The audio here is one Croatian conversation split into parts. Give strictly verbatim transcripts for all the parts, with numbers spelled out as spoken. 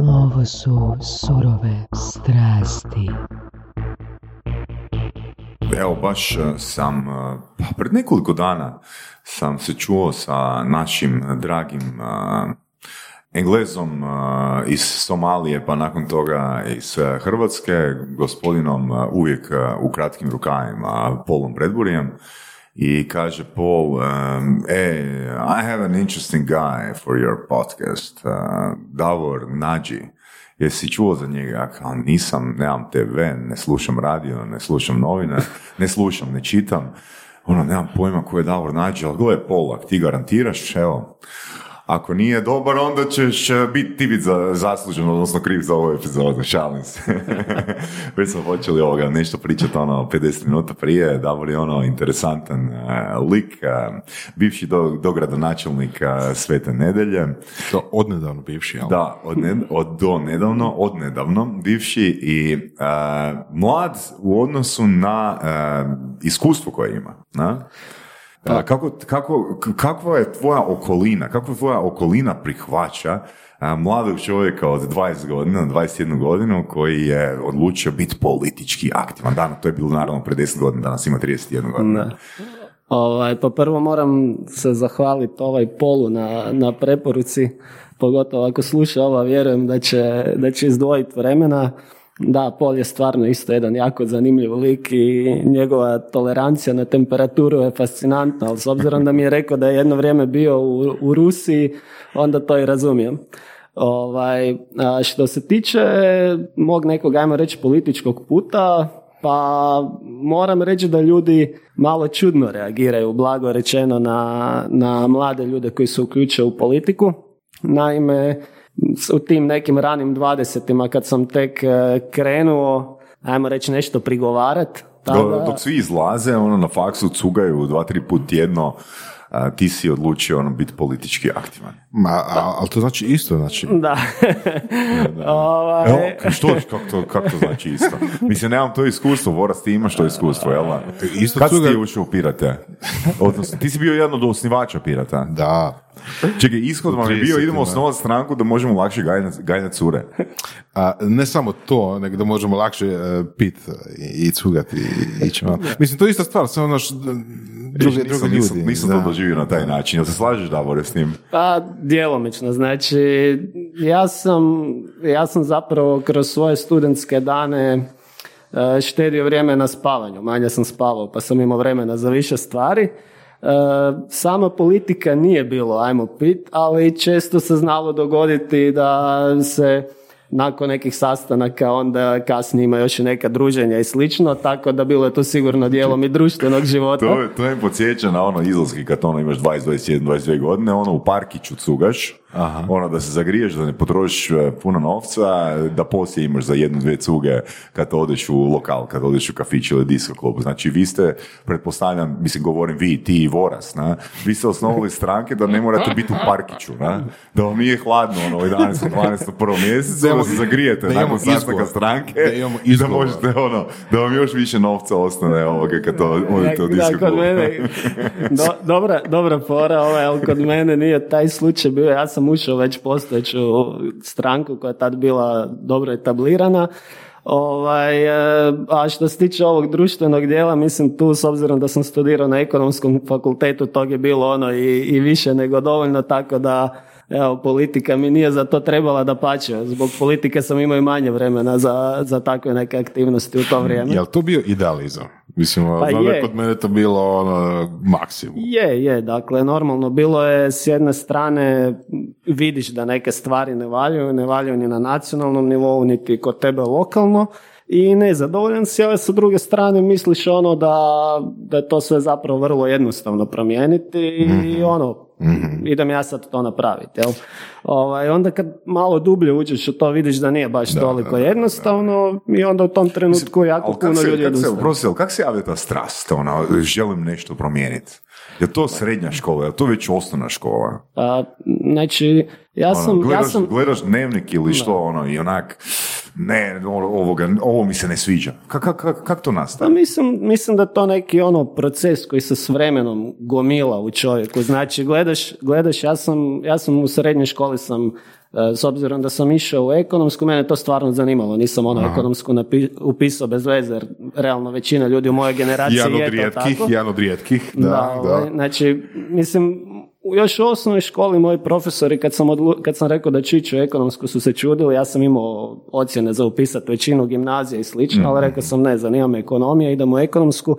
Ovo su surove strasti. Evo, baš sam, pa pred nekoliko dana sam se čuo sa našim dragim uh, Englezom uh, iz Somalije, pa nakon toga iz Hrvatske, gospodinom uh, uvijek uh, u kratkim rukavima, Paulom Bradburyjem. I kaže Paul, um, hey, I have an interesting guy for your podcast, uh, Davor Nađi. Jesi čuo za njega? Kao, nisam, nemam te ve, ne slušam radio, ne slušam novine, ne slušam, ne čitam. Ono, nemam pojma ko je Davor Nađi, ali gledaj Paul, ako ti garantiraš, evo, ako nije dobar, onda ćeš biti ti biti zaslužen, odnosno kriv za ovu epizodu, šalim se. Već smo počeli ovoga nešto pričati ono pedeset minuta prije, Davor je ono interesantan uh, lik, uh, bivši do, dogradonačelnik uh, Svete Nedelje. To odnedavno bivši, ali? Da, od, ne, od do nedavno, odnedavno bivši i uh, mlad u odnosu na uh, iskustvo koje ima, na? Da, kako, kako, kakva je tvoja okolina, kako tvoja okolina prihvaća a, mladog čovjeka od dvadeset godina, dvadeset jednu godinu koji je odlučio biti politički aktivan? Danas, to je bilo naravno pre deset godina, danas ima trideset jednu godinu. Da. Ovaj, pa prvo moram se zahvaliti ovaj Polu na, na preporuci, pogotovo ako sluša ovo, vjerujem da će, da će izdvojiti vremena. Da, Paul je stvarno isto jedan jako zanimljiv lik i njegova tolerancija na temperaturu je fascinantna, ali s obzirom da mi je rekao da je jedno vrijeme bio u, u Rusiji, onda to i razumijem. Ovaj, što se tiče mog nekog, ajmo reći, političkog puta, pa moram reći da ljudi malo čudno reagiraju, blago rečeno, na, na mlade ljude koji se uključe u politiku. Naime, u tim nekim ranim dvadesetima kad sam tek krenuo, ajmo reći, nešto prigovarat. Tada... Dok svi izlaze, ono na faksu cugaju dva, tri put tjedno, ti si odlučio ono, biti politički aktivan. Ma, a, ali to znači isto, znači... Da. da. Ovaj... Evo, što, kako to, kak to znači isto? Mislim, nemam to iskustvo, Boras, ti imaš to iskustvo, jel? Isto kad cuga... si ti ušao u Pirate? Odnosno, ti si bio jedan od osnivača Pirata. Da. Čekaj, ishod vam je bio, idemo osnovati stranku da možemo lakše gajnati cure. A, ne samo to, nego da možemo lakše uh, pit i, i cugati. I, i mislim, to je ista stvar, samo naš druge, Riš, nisam, druge ljudi. Nisam, nisam to doživio na taj način. Jel se slažeš, Davore, s njim? Pa, djelomično. Znači, ja sam, ja sam zapravo kroz svoje studentske dane štedio vrijeme na spavanju. Manje sam spavao, pa sam imao vremena za više stvari. E, sama politika nije bilo, ajmo pit, ali često se znalo dogoditi da se nakon nekih sastanaka onda kasnije ima još i neka druženja i slično, tako da bilo je to sigurno dijelom i društvenog života. To, to me podsjeća na ono izlaske kad ono imaš dvadeset, dvadeset jedan, dvadeset dvije godine, ono u parkiću cugaš. Aha. Ono da se zagriješ, da ne potrošiš puno novca, da poslije imaš za jednu, dvije cuge kad odeš u lokal, kad odeš u kafić ili disco klubu. Znači vi ste, pretpostavljam, mislim govorim vi, ti i Voras, na? Vi ste osnovali stranke da ne morate biti u parkiću, na? Da vam nije hladno ono jedanaestog, dvanaestog prvom mjesecu, da se zagrijete da nakon sastanka stranke i da možete ono, da vam još više novca ostane ovoga kad odete u disco klubu. Do, dobra, dobra pora, ovaj, ali kod mene nije taj slučaj bio, ja sam ušao već postojeću stranku koja je tad bila dobro etablirana. Ovaj, a što se tiče ovog društvenog dijela, mislim tu, s obzirom da sam studirao na Ekonomskom fakultetu, tog je bilo ono i, i više nego dovoljno, tako da evo, politika mi nije za to trebala, da pače. Zbog politike sam imao i manje vremena za, za takve neke aktivnosti u to vrijeme. Jel to bio idealizam? Mislim, pa je. Kod mene to bilo ono, maksimum. Je, je, dakle, normalno bilo je, s jedne strane vidiš da neke stvari ne valjuju, ne valjuju ni na nacionalnom nivou, niti kod tebe lokalno i nezadovoljan si, ali sa druge strane misliš ono da, da je to sve zapravo vrlo jednostavno promijeniti i mm-hmm. ono, mm-hmm. idem ja sad to napraviti, jel? Ovaj, onda kad malo dublje uđeš u to, vidiš da nije baš da, toliko da, jednostavno da. I onda u tom trenutku mislim, jako puno se, ljudi jednostavno. Prosim, ali kako se javlja ta strast, ona, želim nešto promijeniti? Je to srednja škola, je to već osnovna škola? A, znači, ja sam... Ono, gledaš, ja sam... gledaš dnevnik ili što, ono, i onak... ne, ovoga, ovo mi se ne sviđa. Kako kak, kak to nastaje? Pa mislim, mislim da to neki ono proces koji se s vremenom gomila u čovjeku. Znači, gledaš, gledaš ja, sam, ja sam u srednjoj školi sam, s obzirom da sam išao u ekonomsku, mene to stvarno zanimalo. Nisam ono Aha. ekonomsku napi, upisao bez veze, jer realno većina ljudi u mojoj generaciji jedan je rijetkih, to tako. Jedan od rijetkih, da, da, da. Znači, mislim, još u osnovnoj školi moji profesori, kad sam, odlu, kad sam rekao da ću ići u ekonomsku, su se čudili. Ja sam imao ocjene za upisati većinu gimnazija i slično, ali rekao sam ne, zanima me ekonomija, idem u ekonomsku.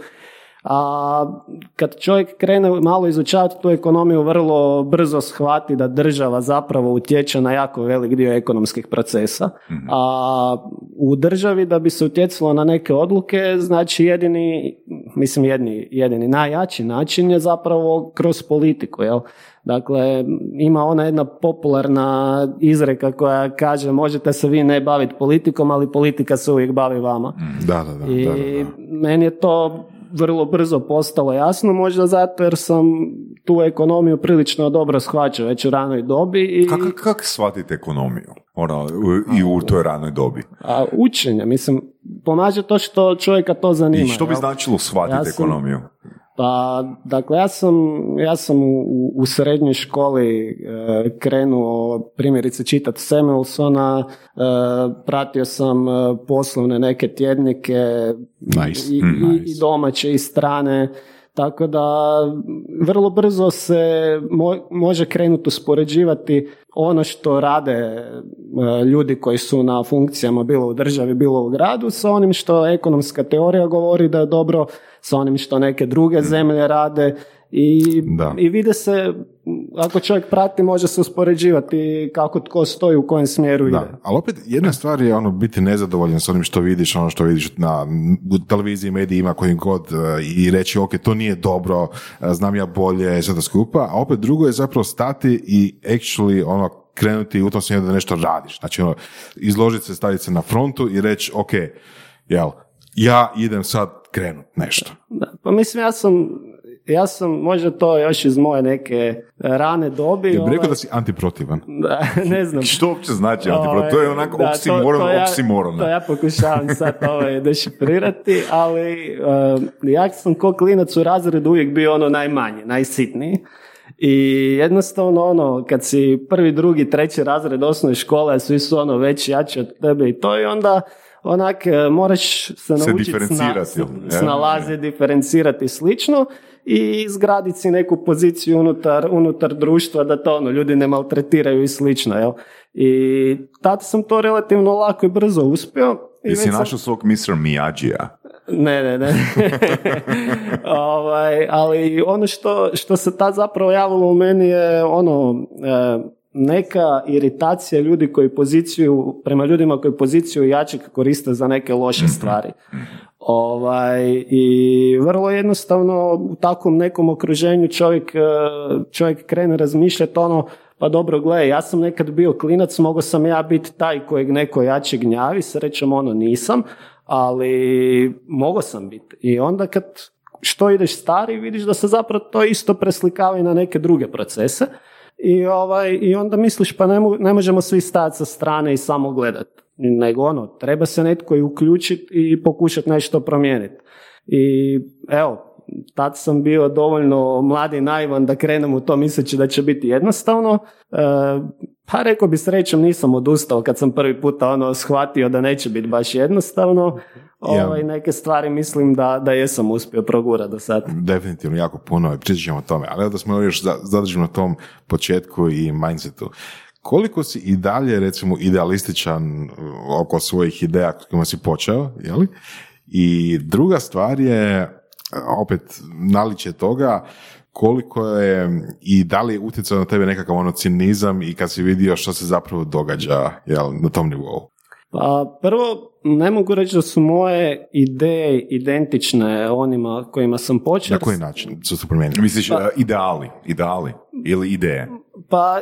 A kad čovjek krene malo izučavati tu ekonomiju, vrlo brzo shvati da država zapravo utječe na jako velik dio ekonomskih procesa. A u državi da bi se utjecalo na neke odluke, znači jedini, mislim jedini, jedini najjači način je zapravo kroz politiku, jel? Dakle, ima ona jedna popularna izreka koja kaže možete se vi ne baviti politikom, ali politika se uvijek bavi vama. Da, da, da. I da, da, da. Meni je to vrlo brzo postalo jasno, možda zato jer sam tu ekonomiju prilično dobro shvaćao već u ranoj dobi. I... Kako kak shvatite ekonomiju ono, i u toj ranoj dobi? A, učenje, mislim, pomaže to što čovjeka to zanima. I što bi značilo shvatiti ja sam, ekonomiju? Pa, dakle, ja sam, ja sam u, u srednjoj školi e, krenuo primjerice čitati Samuelsona, e, pratio sam poslovne neke tjednike nice. i, mm, nice. i domaće i strane, tako da vrlo brzo se mo, može krenuti uspoređivati ono što rade e, ljudi koji su na funkcijama bilo u državi, bilo u gradu, sa onim što ekonomska teorija govori da je dobro, sa onim što neke druge zemlje rade i, i vide se, ako čovjek prati, može se uspoređivati kako tko stoji, u kojem smjeru da. Ide. Ali opet, jedna stvar je ono biti nezadovoljan s onim što vidiš, ono što vidiš na televiziji, medijima, kojim god i reći, ok, to nije dobro, znam ja bolje, sve to skupa, a opet drugo je zapravo stati i actually ono, krenuti u tom smjeru da nešto radiš. Znači, ono, izložiti se, staviti se na frontu i reći, ok, jel, ja idem sad krenut nešto. Da, pa mislim, ja sam, ja sam možda to još iz moje neke rane dobi. Ja bih rekao ovaj... da si antiprotivan. Da, ne znam. Što uopće znači antiprotivan? To je onako da, oksimoron, to, to ja, oksimoron. To ja pokušavam sad ovaj dešifrirati, ali um, ja sam ko klinac u razredu uvijek bio ono najmanji, najsitniji. I jednostavno ono, kad si prvi, drugi, treći razred osnovne škole, svi su ono veći, jači od tebe i to i onda onak, moraš se naučiti snalazi, diferencirati slično i izgraditi si neku poziciju unutar, unutar društva da to ono, ljudi ne maltretiraju i slično. Jel? I tad sam to relativno lako i brzo uspio. I jesi sam... našao svog mister Miyagi-a? Ne, ne, ne. ovaj, ali ono što, što se tad zapravo javilo u meni je ono... E, neka iritacija ljudi koji poziciju, prema ljudima koji poziciju jačeg koriste za neke loše stvari. Ovaj, i vrlo jednostavno u takvom nekom okruženju čovjek, čovjek krene razmišljati ono, pa dobro, gledaj, ja sam nekad bio klinac, mogao sam ja biti taj kojeg neko jače gnjavi, srećom ono nisam, ali mogao sam biti. I onda kad što ideš stari, vidiš da se zapravo to isto preslikava i na neke druge procese. I, ovaj, i onda misliš pa ne, mo- ne možemo svi stajati sa strane i samo gledati, nego ono, treba se netko i uključiti i pokušati nešto promijeniti. I evo, tad sam bio dovoljno mladi i naivan da krenem u to misleći da će biti jednostavno. E, pa rekao bi srećom nisam odustao kad sam prvi puta ono, shvatio da neće biti baš jednostavno. Yeah. Ovaj, neke stvari mislim da, da jesam uspio progurati do sad. Definitivno, jako puno, pričamo o tome, ali da smo još zadržili na tom početku i mindsetu. Koliko si i dalje, recimo, idealističan oko svojih ideja kojima si počeo, je li? I druga stvar je, opet, naličje toga, koliko je i da li je utjecao na tebe nekakav ono cinizam i kad si vidio što se zapravo događa, jel, na tom nivou? Pa prvo, ne mogu reći da su moje ideje identične onima kojima sam počeo. Na koji način su se promijenili? Misliš pa, ideali, ideali ili ideje? Pa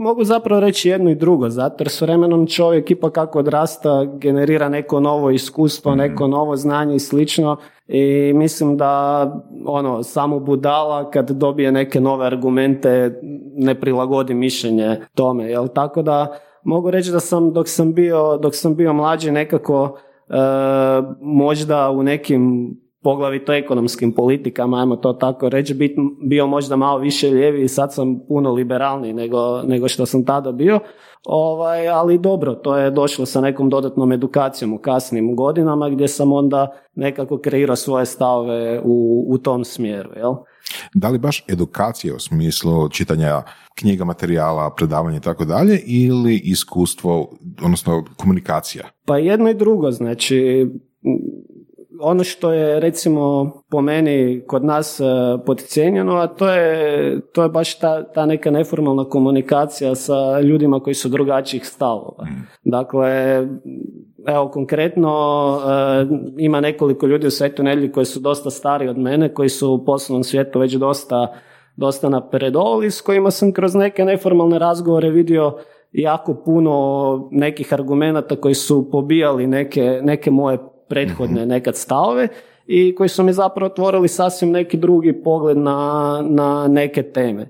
mogu zapravo reći jedno i drugo, zato jer s vremenom čovjek ipak kako odrasta generira neko novo iskustvo, mm-hmm. neko novo znanje i slično. I mislim da ono, samo budala kad dobije neke nove argumente ne prilagodi mišljenje tome. Jel? Tako da mogu reći da sam dok sam bio, dok sam bio mlađi nekako e, možda u nekim poglavito ekonomskim politikama, ajmo to tako reći, bit, bio možda malo više lijevi i sad sam puno liberalniji nego, nego što sam tada bio, ovaj, ali dobro, to je došlo sa nekom dodatnom edukacijom u kasnim godinama gdje sam onda nekako kreirao svoje stave u, u tom smjeru, jel? Da li baš edukacija u smislu čitanja knjiga, materijala, predavanja i tako dalje ili iskustvo, odnosno komunikacija? Pa jedno i drugo, znači ono što je recimo po meni kod nas podcijenjeno, a to je, to je baš ta, ta neka neformalna komunikacija sa ljudima koji su drugačijih stavova. Dakle, evo konkretno e, ima nekoliko ljudi u Svetoj Nedelji koji su dosta stari od mene, koji su u poslovnom svijetu već dosta, dosta napredovali, s kojima sam kroz neke neformalne razgovore vidio jako puno nekih argumenata koji su pobijali neke, neke moje prethodne nekad stavove i koji su mi zapravo otvorili sasvim neki drugi pogled na, na neke teme. E,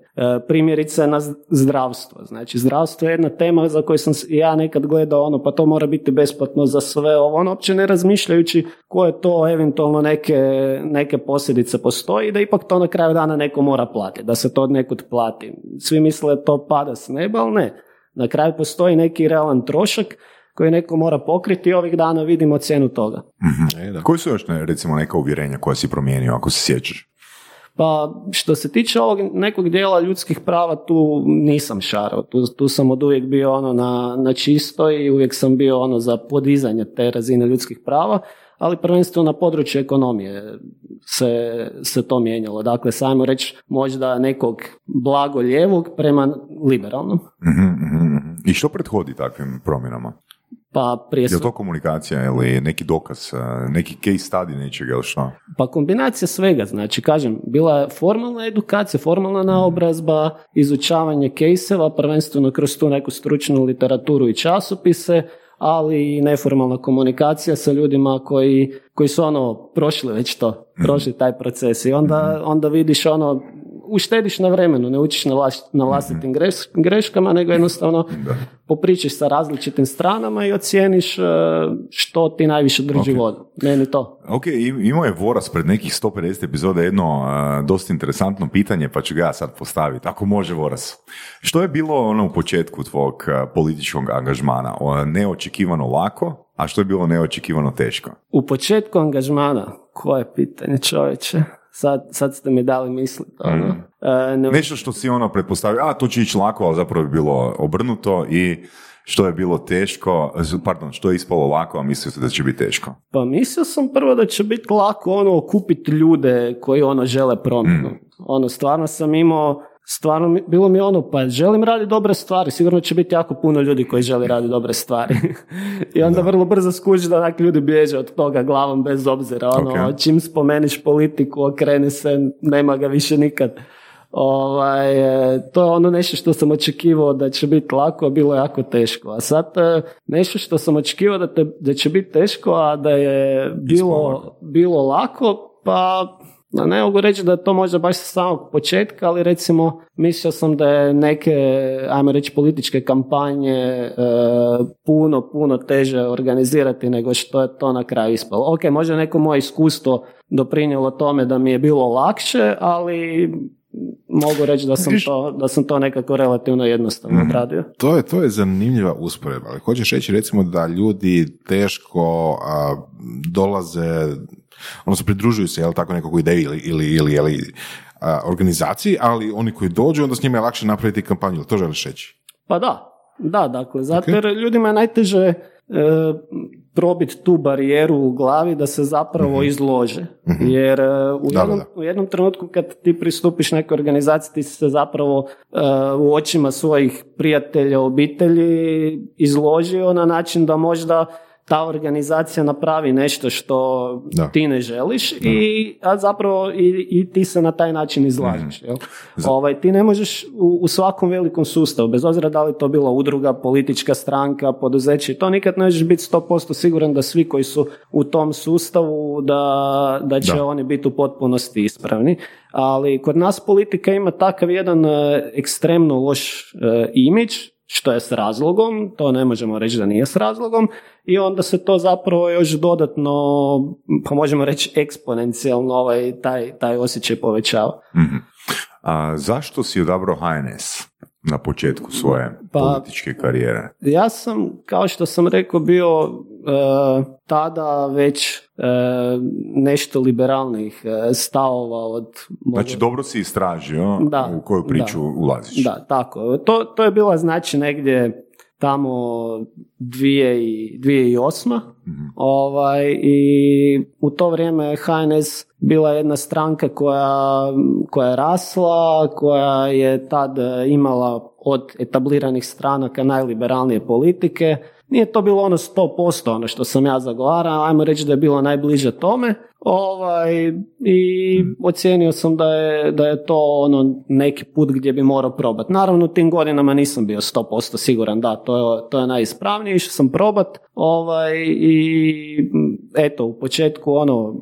primjerice na zdravstvo. Znači, zdravstvo je jedna tema za koju sam ja nekad gledao, ono, pa to mora biti besplatno za sve ovo, ono, uopće ne razmišljajući koje to eventualno neke, neke posljedice postoji i da ipak to na kraju dana neko mora platiti, da se to od nekud plati. Svi misle da to pada s neba, ali ne. Na kraju postoji neki realan trošak koje neko mora pokriti i ovih dana vidimo cijenu toga. Mm-hmm. E, da. Koji su još recimo neka uvjerenja koja si promijenio ako se sjećaš? Pa što se tiče ovog nekog dijela ljudskih prava tu nisam šarao. Tu, tu sam od uvijek bio ono na, na čisto i uvijek sam bio ono za podizanje te razine ljudskih prava, ali prvenstveno na području ekonomije se, se to mijenjalo. Dakle, samo reći možda nekog blago lijevog prema liberalnom. Mm-hmm. I što prethodi takvim promjenama? Pa prije... Je li to komunikacija ili neki dokaz, neki case study nečega ili što? Pa kombinacija svega, znači kažem, bila je formalna edukacija, formalna naobrazba, izučavanje case-eva, prvenstveno kroz tu neku stručnu literaturu i časopise, ali i neformalna komunikacija sa ljudima koji, koji su ono prošli već to, prošli taj proces i onda, onda vidiš ono, uštediš na vremenu, ne učiš na, vlaš, na vlastitim greš, greškama, nego jednostavno da. Popričiš sa različitim stranama i ocijeniš što ti najviše drži okay. vodu. Meni to. Ok, imao je Voras pred nekih sto pedeset epizoda jedno a, dosta interesantno pitanje, pa ću ga ja sad postaviti. Ako može, Voras. Što je bilo ono u početku tvog a, političkog angažmana? O, neočekivano lako, a što je bilo neočekivano teško? U početku angažmana? Koje pitanje, čovječe? Sad, sad ste mi dali misliti. Ono. Mm. E, ne... Nešto što si ono pretpostavio, a to će ići lako, ali zapravo je bilo obrnuto i što je bilo teško, pardon, što je ispalo lako, a mislio sam da će biti teško. Pa mislio sam prvo da će biti lako ono okupiti ljude koji ono žele promjenu. Mm. Ono, stvarno sam imao, stvarno bilo mi ono, pa želim raditi dobre stvari, sigurno će biti jako puno ljudi koji želi raditi dobre stvari. I onda da. Vrlo brzo skuži da onak ljudi bježe od toga glavom bez obzira. Ono, okay. Čim spomeniš politiku, okrene se, nema ga više nikad. Ovaj, to je ono nešto što sam očekivao da će biti lako, a bilo jako teško. A sad nešto što sam očekivao da, te, da će biti teško, a da je bilo, bilo lako, pa... Ne mogu reći da je to možda baš sa samog početka, ali recimo mislio sam da je neke, ajmo reći, političke kampanje e, puno, puno teže organizirati nego što je to na kraju ispalo. Ok, možda neko moje iskustvo doprinijelo tome da mi je bilo lakše, ali... Mogu reći da sam, to, da sam to nekako relativno jednostavno mm-hmm. radio. To je, to je zanimljiva usporedba. Ali hoćeš reći recimo da ljudi teško a, dolaze, odnosno pridružuju se jel, tako nekako ideji ili, ili, ili, ili a, organizaciji, ali oni koji dođu onda s njima je lakše napraviti kampanju. To želiš reći? Pa da, da, dakle, zato jer okay. ljudima je najteže e, probiti tu barijeru u glavi da se zapravo mm-hmm. izlože. Mm-hmm. Jer uh, u, da, jednom, da. u jednom trenutku kad ti pristupiš nekoj organizaciji, ti se zapravo uh, u očima svojih prijatelja, obitelji izložio na način da možda ta organizacija napravi nešto što da. ti ne želiš, i, a zapravo i, i ti se na taj način izlažeš. Jel? Ovaj, ti ne možeš u, u svakom velikom sustavu, bez obzira da li to bila udruga, politička stranka, poduzeće, to nikad ne možeš biti sto posto siguran da svi koji su u tom sustavu, da, da će da. oni biti u potpunosti ispravni. Ali kod nas politika ima takav jedan ekstremno loš e, imidž, što je s razlogom, to ne možemo reći da nije s razlogom, i onda se to zapravo još dodatno, pa možemo reći eksponencijalno, ovaj, taj, taj osjećaj povećava. Mm-hmm. A zašto si odabrao H N S na početku svoje pa, političke karijere? Ja sam, kao što sam rekao, bio e, tada već e, nešto liberalnih e, stavova od... Možda... Znači, dobro si istražio da, u koju priču da, ulaziš. Da, tako. To, to je bila, znači, negdje tamo dvije tisuće osma. Mm-hmm. Ovaj, i u to vrijeme H N S bila jedna stranka koja, koja je rasla, koja je tad imala od etabliranih stranaka najliberalnije politike. Nije to bilo ono sto posto ono što sam ja zagovarao, ajmo reći da je bilo najbliže tome. Ovaj, i ocijenio sam da je, da je to ono neki put gdje bi morao probati. Naravno, u tim godinama nisam bio sto posto siguran da to je, to je najispravnije, išao sam probat. Ovaj, i eto, u početku ono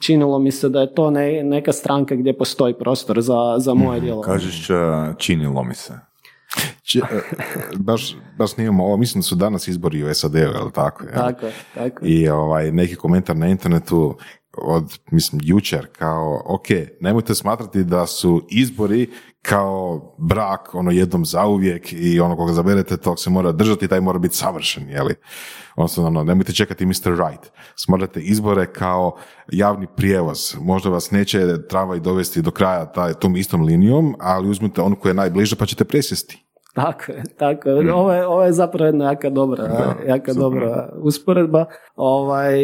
činilo mi se da je to ne, neka stranka gdje postoji prostor za, za moje djelo. Kažeš, činilo mi se. Či, baš, baš nemamo ovo, mislim da su danas izbori u S A D-u, je li tako? Je? Tako, tako. I ovaj, neki komentar na internetu od, mislim, jučer, kao, ok, nemojte smatrati da su izbori kao brak, ono, jednom zauvijek i ono koga zaberete, tog se mora držati, taj mora biti savršen, jeli? Odnosno, ono, nemojte čekati mister Right. Smatrate izbore kao javni prijevoz. Možda vas neće travaj dovesti do kraja taj, tom istom linijom, ali uzmite onu koja je najbliža pa ćete presjesti. Tako je, tako je. Ovo je, ovo je zapravo jedna jaka dobra, da, jaka dobra usporedba. Ovaj,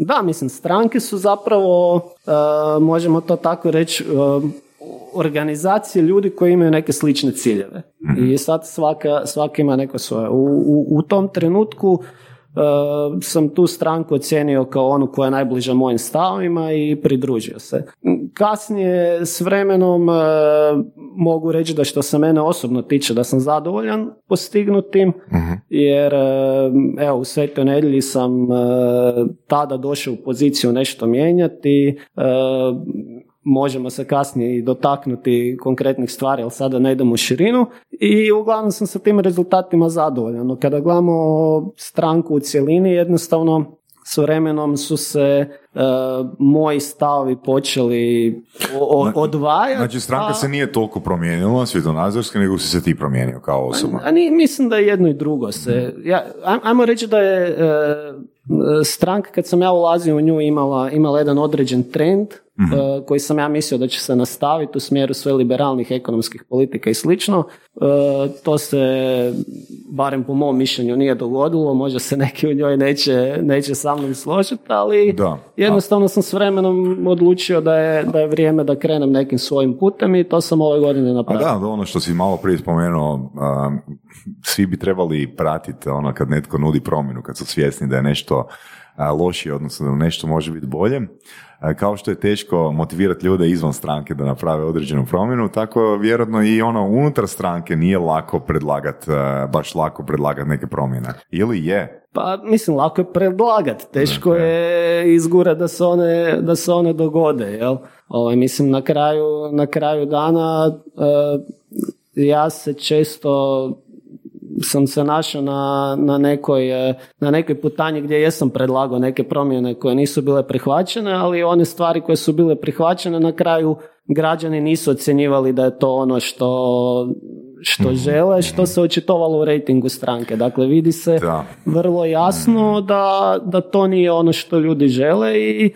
da, mislim, stranke su zapravo, uh, možemo to tako reći, uh, organizacije ljudi koji imaju neke slične ciljeve. Mm-hmm. I sad svaka, svaka ima neko svoje. U, u, u tom trenutku uh, sam tu stranku ocijenio kao onu koja je najbliža mojim stavovima i pridružio se. Kasnije, s vremenom, uh, mogu reći da što se mene osobno tiče da sam zadovoljan postignutim, uh-huh. jer evo, u Svetoj Nedelji sam e, tada došao u poziciju nešto mijenjati, e, možemo se kasnije i dotaknuti konkretnih stvari, ali sada ne idemo u širinu, i uglavnom sam sa tim rezultatima zadovoljan. No, kada gledamo stranku u cjelini, jednostavno s vremenom su se uh, moji stavovi počeli o, o, odvajati. Znači, stranka a... se nije toliko promijenila svjetonazorski, nego si se ti promijenio kao osoba. A, a ni, mislim da je jedno i drugo se. Ja, ajmo reći da je uh, stranka, kad sam ja ulazio u nju, imala, imala jedan određen trend, mm-hmm. uh, koji sam ja mislio da će se nastaviti u smjeru sve liberalnih ekonomskih politika i slično. Uh, to se, barem po mom mišljenju, nije dogodilo. Možda se neki u njoj neće, neće sa mnom složiti, ali da. jednostavno sam s vremenom odlučio da je, da je vrijeme da krenem nekim svojim putem, i to sam ove godine napravio. A da, ono što si malo prije spomenuo, uh, svi bi trebali pratiti ono kad netko nudi promjenu, kad su svjesni da je nešto lošije, odnosno nešto može biti bolje. Kao što je teško motivirati ljude izvan stranke da naprave određenu promjenu, tako vjerojatno i ono unutar stranke nije lako predlagati, baš lako predlagati neke promjene. Ili je? Pa mislim, lako je predlagati, teško okay. je izgurati da se one, da se one dogode. Jel? Ovo, mislim, na kraju, na kraju dana ja se često... sam se našao na, na, nekoj, na nekoj putanji gdje jesam predlagao neke promjene koje nisu bile prihvaćene, ali one stvari koje su bile prihvaćene na kraju građani nisu ocjenjivali da je to ono što, što žele, što se očitovalo u rejtingu stranke. Dakle, vidi se da. vrlo jasno da, da to nije ono što ljudi žele, i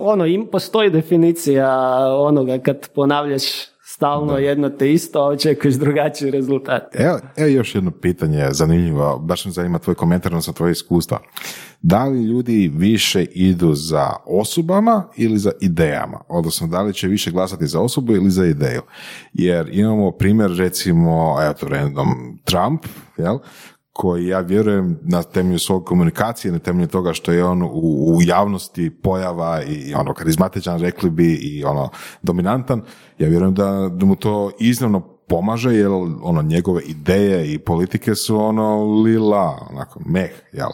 ono, im postoji definicija onoga kad ponavljaš stalno jedno te isto, a očekuješ drugačiji rezultat. Evo, evo još jedno pitanje, zanimljivo, baš me zanima tvoj komentar na tvoje iskustva. Da li ljudi više idu za osobama ili za idejama? Odnosno, da li će više glasati za osobu ili za ideju? Jer imamo primjer, recimo, evo to random, Trump, jel? Koji, ja vjerujem, na temelju svoje komunikacije, na temelju toga što je on u, u javnosti pojava i ono karizmatičan, rekli bi, i ono dominantan, ja vjerujem da, da mu to iznimno pomaže, jer ono njegove ideje i politike su ono lila, onako meh, jel?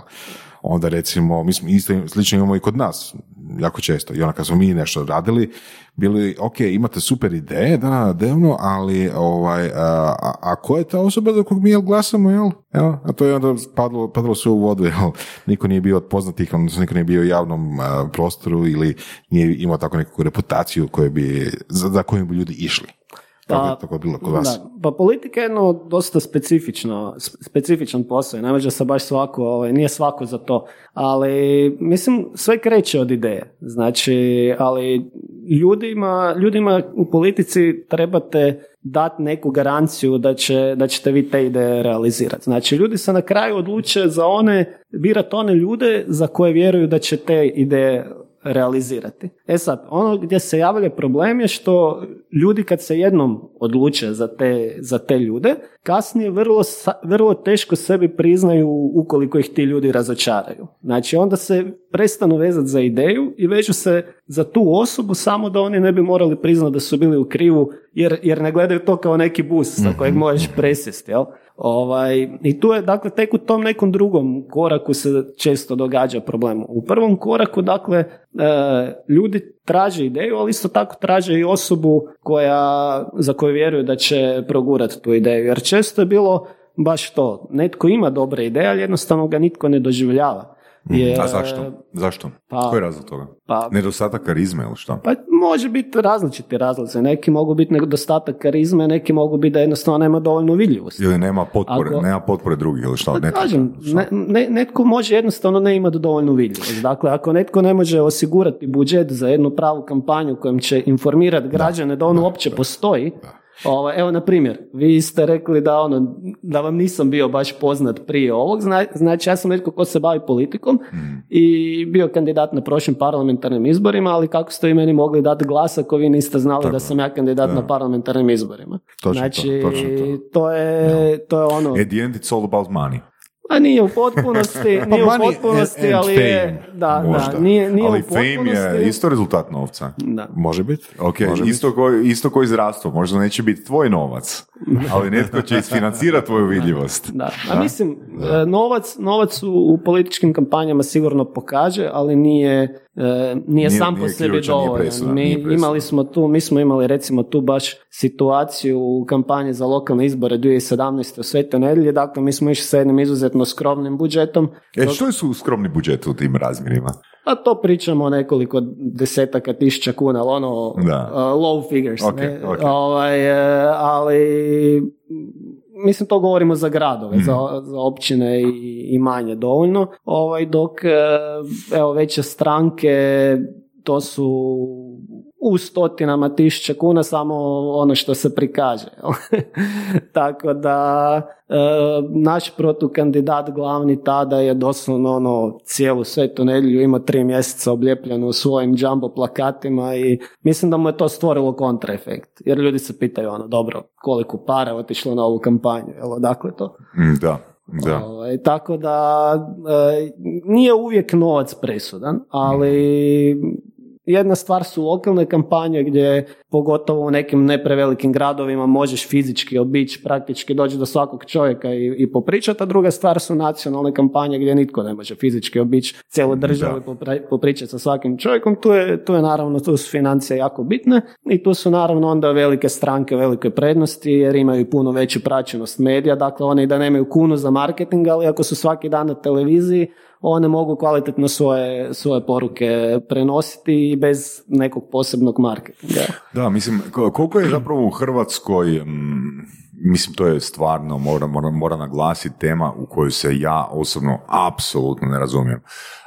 Onda recimo, mislim, isto slično imamo i kod nas. jako često. I onda kad smo mi nešto radili, bili, ok, imate super ideje, da, devno, ali ovaj, a, a, a ko je ta osoba za kog mi jel glasamo, jel? jel? A to je onda padalo, padalo sve u vodu, jel? Niko nije bio od poznatih, niko nije bio u javnom a, prostoru ili nije imao tako nekakvu reputaciju koju bi, za, za koju bi ljudi išli. Pa, tako je bilo kod vas. Da, pa politika je jedno dosta specifično, specifičan posao i ne može se baš svako, ovaj, nije svako za to, ali mislim sve kreće od ideje, znači, ali ljudima, ljudima u politici trebate dati neku garanciju da, će, da ćete vi te ideje realizirati. Znači, ljudi se na kraju odluče za one, birati one ljude za koje vjeruju da će te ideje realizirati. E sad, ono gdje se javlja problem je što ljudi kad se jednom odluče za te, za te ljude, kasnije vrlo, vrlo teško sebi priznaju ukoliko ih ti ljudi razočaraju. Znači, onda se prestanu vezati za ideju i vežu se za tu osobu samo da oni ne bi morali priznati da su bili u krivu, jer, jer ne gledaju to kao neki bus sa kojeg možeš presjesti, jel? Ovaj, i tu je, dakle, tek u tom nekom drugom koraku se često događa problem. U prvom koraku, dakle, e, ljudi traže ideju, ali isto tako traže i osobu koja, za koju vjeruju da će progurati tu ideju. Jer često je bilo baš to, netko ima dobre ideje, ali jednostavno ga nitko ne doživljava. Je, a zašto? Zašto? Pa, koji je razlog toga? Pa, nedostatak karizme ili šta? Pa može biti različiti razlozi. Neki mogu biti nedostatak karizme, neki mogu biti da jednostavno nema dovoljno vidljivosti. Ili nema potpore, Ako, nema potpore drugih ili šta? Pa, netko, kažem, šta? Ne, ne, netko može jednostavno ne imati dovoljnu vidljivost. Dakle, ako netko ne može osigurati budžet za jednu pravu kampanju kojom će informirati građane da, da ono da, uopće da, postoji, da. Ovo, evo, na primjer, vi ste rekli da, ono, da vam nisam bio baš poznat prije ovog, znači ja sam netko ko se bavi politikom i bio kandidat na prošlim parlamentarnim izborima, ali kako ste i meni mogli dati glas ako vi niste znali tako, da sam ja kandidat da. na parlamentarnim izborima. Točno, znači, to, točno to. To, je, to je ono... At the end it's all about money. A nije u potpunosti, pa nije u potpunosti, ali fame, je, da, možda. da, nije, nije ali u potpunosti. Ali fame je isto rezultat novca. Da. Može biti. Ok, može isto, bit. Ko, isto ko izrastvo, možda neće biti tvoj novac, ali netko će isfinancirati tvoju vidljivost. Da, da. A mislim, da. Novac, novac u, u političkim kampanjama sigurno pokaže, ali nije... Nije, nije sam nije po sebi ključa, dovoljan. Presudan, mi imali smo tu, mi smo imali recimo tu baš situaciju u kampanji za lokalne izbore dvije tisuće sedamnaeste u Svetoj Nedelji, dakle mi smo išli sa jednim izuzetno skromnim budžetom. E dok... što je su skromni budžet u tim razmjerima? A to pričamo o nekoliko desetaka tisuća kuna, ono uh, low figures. Okay, ne? Okay. Ovaj, uh, ali mislim to govorimo za gradove, mm. za, za općine i, i manje dovoljno, ovaj, dok evo veće stranke to su u stotinama tisuća kuna samo ono što se prikaže. Tako da e, naš protukandidat glavni tada je doslovno ono cijelu Svetu Nedelju ima tri mjeseca obljepljeno u svojim jumbo plakatima i mislim da mu je to stvorilo kontraefekt. Jer ljudi se pitaju ono dobro koliko para je otišlo na ovu kampanju. Jel odakle to? Da. Da. O, tako da e, nije uvijek novac presudan, ali mm. jedna stvar su lokalne kampanje gdje pogotovo u nekim ne prevelikim gradovima možeš fizički obići, praktički doći do svakog čovjeka i, i popričati, a druga stvar su nacionalne kampanje gdje nitko ne može fizički obići cijelu državu i popričati sa svakim čovjekom. Tu je, tu je naravno, tu su financije jako bitne i tu su naravno onda velike stranke velike prednosti jer imaju puno veću praćenost medija, dakle one i da nemaju kunu za marketing, ali ako su svaki dan na televiziji one mogu kvalitetno svoje, svoje poruke prenositi i bez nekog posebnog marketinga. Da, mislim, koliko je zapravo u Hrvatskoj, mislim, to je stvarno, moram mora, mora naglasiti, tema u kojoj se ja osobno apsolutno ne razumijem,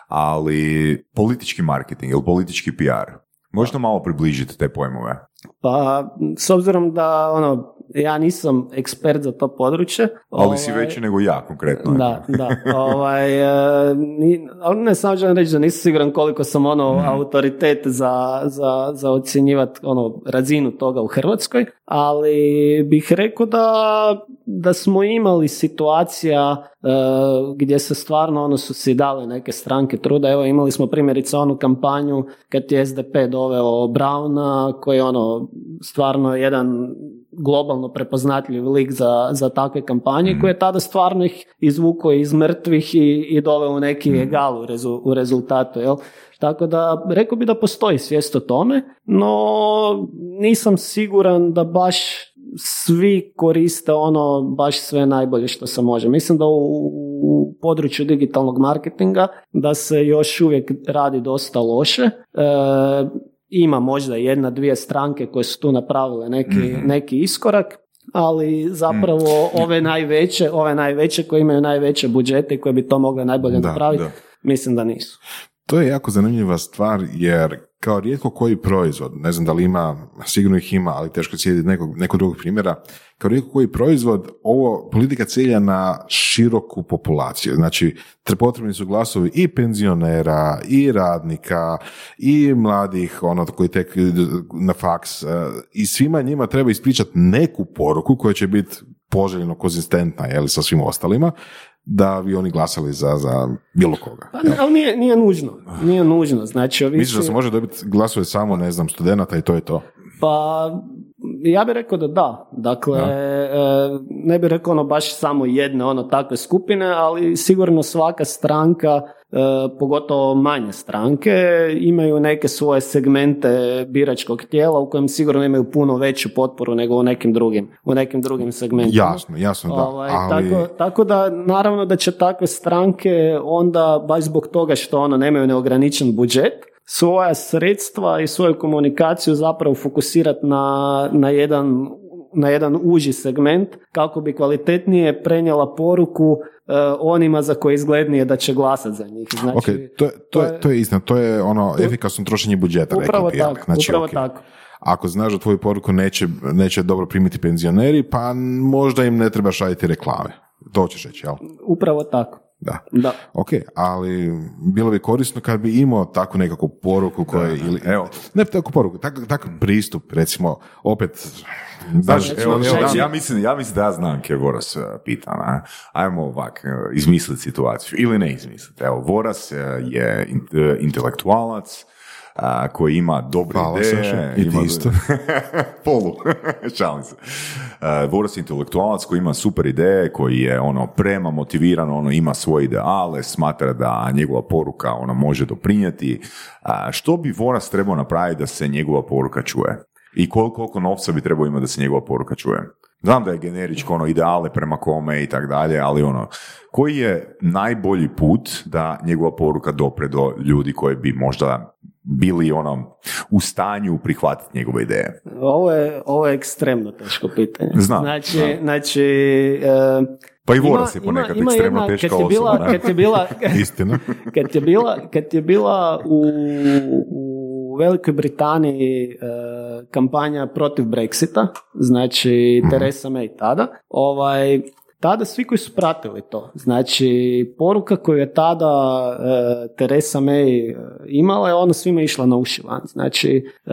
ali politički marketing ili politički P R, možda malo približiti te pojmove? Pa, s obzirom da, ono, ja nisam ekspert za to područje. Ali ovaj, si veći nego ja, konkretno. Da, da. Ovaj, ni, ali ne, samo želim reći da nisam siguran koliko sam ono mm. autoritet za, za, za ocjenjivati ono, razinu toga u Hrvatskoj, ali bih rekao da, da smo imali situacija e, gdje se stvarno ono, su si dale neke stranke truda. Evo, imali smo primjerice onu kampanju kad je S D P doveo Brauna, koji je ono, stvarno jedan globalno totalno prepoznatljiv lik za, za takve kampanje, mm. koji je tada stvarno ih izvukao iz mrtvih i, i doveo u neki mm. egal u, rezu, u rezultatu, jel? Tako da, rekao bi da postoji svijest o tome, no nisam siguran da baš svi koriste ono baš sve najbolje što se može. Mislim da u, u području digitalnog marketinga da se još uvijek radi dosta loše. E, ima možda jedna, dvije stranke koje su tu napravile neki, mm-hmm. neki iskorak, ali zapravo mm. ove najveće, ove najveće koje imaju najveće budžete i koje bi to mogle najbolje da, napraviti, da. mislim da nisu. To je jako zanimljiva stvar jer kao rijetko koji proizvod, ne znam da li ima, sigurno ih ima, ali teško cijediti nekog, nekog drugog primjera, kao rijetko koji proizvod, ovo politika cilja na široku populaciju. Znači, potrebni su glasovi i penzionera, i radnika, i mladih, ono koji tek na faks, i svima njima treba ispričati neku poruku koja će biti poželjno konzistentna, jel, sa svim ostalima, da bi oni glasali za, za bilo koga. Pa, ali nije, nije nužno. Nije nužno. Znači, ovi... Misliš da se može dobiti glasove samo, ne znam, studenata i to je to? Pa, ja bih rekao da da. Dakle, da. Ne bih rekao ono baš samo jedne ono takve skupine, ali sigurno svaka stranka, pogotovo manje stranke, imaju neke svoje segmente biračkog tijela u kojem sigurno imaju puno veću potporu nego u nekim drugim, u nekim drugim segmentima. Jasno, jasno, da. Ovaj, ali... tako, tako da, naravno da će takve stranke onda, baš zbog toga što ono nemaju neograničen budžet, svoja sredstva i svoju komunikaciju zapravo fokusirati na, na jedan, na jedan uži segment kako bi kvalitetnije prenijela poruku uh, onima za koje izglednije da će glasati za njih. Znači, okay, to, to, to je, to je istina, to je ono to, efikasno trošenje budžeta. Upravo rekli, tako, znači, upravo okay. tako. Ako znaš da tvoju poruku neće, neće dobro primiti penzioneri, pa možda im ne treba šaljiti reklame. To ćeš reći, jel? Upravo tako. Da. da. Ok, ali bilo bi korisno kad bi imao takvu nekakvu poruku koja ili evo, ne takvu poruku, tak, takav pristup, recimo, opet znači, evo, evo, evo, ja mislim, ja mislim da ja znam kje Voras pita, ne? Ajmo ovak, izmisliti situaciju ili ne izmisliti. Evo, Voras je intelektualac koji ima dobre Hvala ideje. I ima... isto. Polu. Šalim se. Uh, Voras je intelektualac koji ima super ideje, koji je ono prema motiviran, ono ima svoje ideale, smatra da njegova poruka ona može doprinijeti. Uh, što bi Voras trebao napraviti da se njegova poruka čuje? I koliko, koliko novca bi trebao imati da se njegova poruka čuje? Znam da je generičko, ono, ideale prema kome i tako dalje, ali ono, koji je najbolji put da njegova poruka dopre do ljudi koji bi možda bili ono, u stanju prihvatiti njegove ideje? Ovo je, ovo je ekstremno teško pitanje. Znam. Znači, znam. znači e, pa i Voras je ponekad ima, ekstremno jedna, teška osoba. Kad je bila, Istina. Kad je bila, kad je bila u, u Velikoj Britaniji e, kampanja protiv Brexita, znači mm. Theresa May tada, ovaj, tada svi koji su pratili to, znači poruka koju je tada e, Theresa May imala je ona svima išla na uši van, znači e,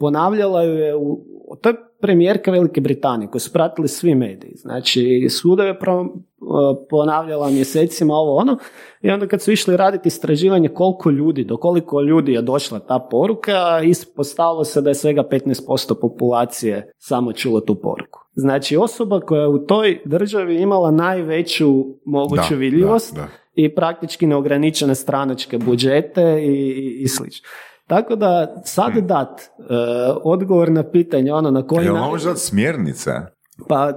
ponavljala ju je, u, to je premijerka Velike Britanije koju su pratili svi mediji, znači svuda je pro, ponavljala mjesecima ovo ono i onda kad su išli raditi istraživanje koliko ljudi, do koliko ljudi je došla ta poruka, ispostavilo se da je svega petnaest posto populacije samo čulo tu poruku. Znači osoba koja je u toj državi imala najveću moguću da, vidljivost da, da. i praktički neograničene stranačke budžete i, i, i slično. Tako da sad dat uh, odgovor na pitanje ono na koji... Jel nam može dati smjernice? Pa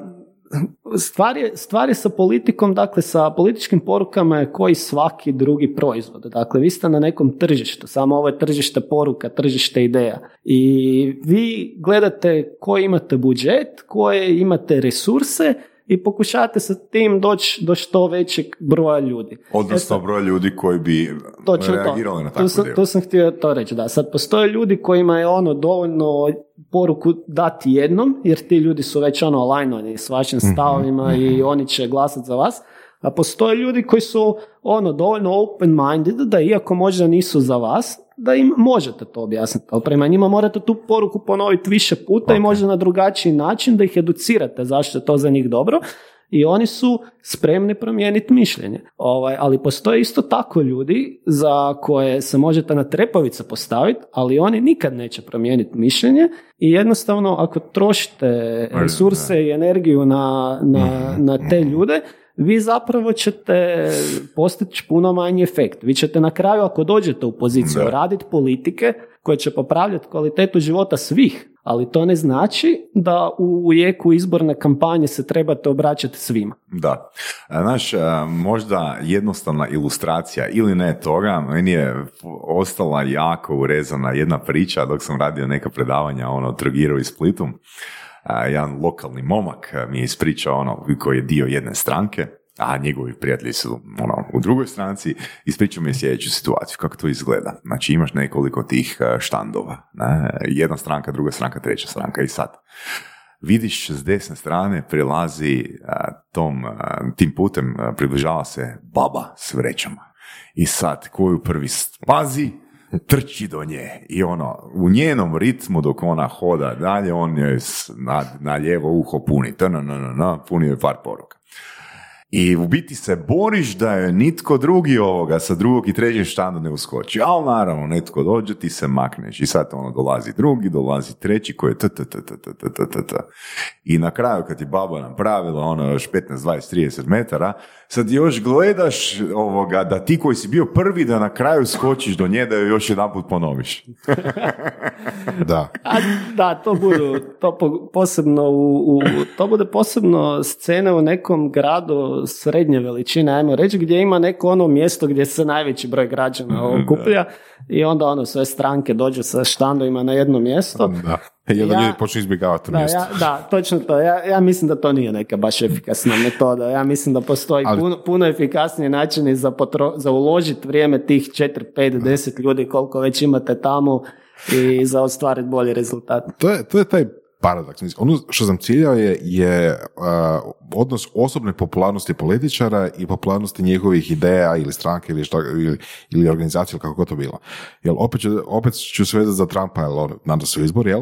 stvar je, stvar je sa politikom, dakle sa političkim porukama je koji svaki drugi proizvod. Dakle vi ste na nekom tržištu, samo ovo je tržište poruka, tržište ideja. I vi gledate koji imate budžet, koje imate resurse i pokušate sa tim doći do što većeg broja ljudi. Odnosno broja ljudi koji bi točno reagirali to. na takvu djevu. To sam htio to reći, da. Sad postoje ljudi kojima je ono dovoljno poruku dati jednom, jer ti ljudi su već ono alignani s vašim stavovima mm-hmm. i oni će glasati za vas. A postoje ljudi koji su ono dovoljno open-minded da iako možda nisu za vas, da im možete to objasniti, ali prema njima morate tu poruku ponoviti više puta okay. i možda na drugačiji način da ih educirate zašto je to za njih dobro i oni su spremni promijeniti mišljenje. Ovaj, ali postoje isto tako ljudi za koje se možete na trepavice postaviti, ali oni nikad neće promijeniti mišljenje i jednostavno ako trošite resurse i energiju na, na, na te ljude, vi zapravo ćete postići puno manji efekt. Vi ćete na kraju, ako dođete u poziciju, raditi politike koje će popravljati kvalitetu života svih, ali to ne znači da u jeku izborne kampanje se trebate obraćati svima. Da. Znaš, možda jednostavna ilustracija ili ne toga, meni je ostala jako urezana jedna priča dok sam radio neka predavanja ono Trogiru i Splitu. A, jedan lokalni momak mi je ispričao ono koji je dio jedne stranke, a njegovi prijatelji su ono, u drugoj stranci, ispričao mi je sljedeću situaciju, kako to izgleda. Znači imaš nekoliko tih štandova, ne? Jedna stranka, druga stranka, treća stranka i sad vidiš s desne strane prilazi a, tom, a, tim putem a, približava se baba s vrećama i sad koju prvi spazi trči do nje i ono, u njenom ritmu dok ona hoda dalje, on joj na, na lijevo uho puni, na, na, na, puni joj par poruka. I u biti se boriš da joj nitko drugi ovoga sa drugog i trećeg štanda ne uskoči, ali naravno netko dođe, ti se makneš i sad ono dolazi drugi, dolazi treći koji je t t t t t t t t i na kraju kad je baba napravila ono još petnaest, dvadeset, trideset metara, sad još gledaš ovoga da ti koji si bio prvi da na kraju skočiš do nje da joj još jedan put ponoviš. Da. A, da, to budu, to po, posebno u, u, to bude posebno scena u nekom gradu srednje veličine, ajmo reći, gdje ima neko ono mjesto gdje se najveći broj građana okuplja i onda ono sve stranke dođu sa štandovima na jedno mjesto. Da. I onda ja, ljudi počnu izbjegavati mjesto. Ja, da, točno to. Ja, ja mislim da to nije neka baš efikasna metoda. Ja mislim da postoji ali, puno, puno efikasniji načini za, potro, za uložiti vrijeme tih četiri, pet, deset ljudi koliko već imate tamo i za ostvariti bolji rezultat. To je, to je taj paradoks. Ono što sam ciljao je, je uh, odnos osobne popularnosti političara i popularnosti njihovih ideja ili stranke ili, šta, ili, ili organizacije ili kako god to bilo. Jel, opet ću, opet ću se vezati za Trumpa, jel, nadam da su izbori, jel?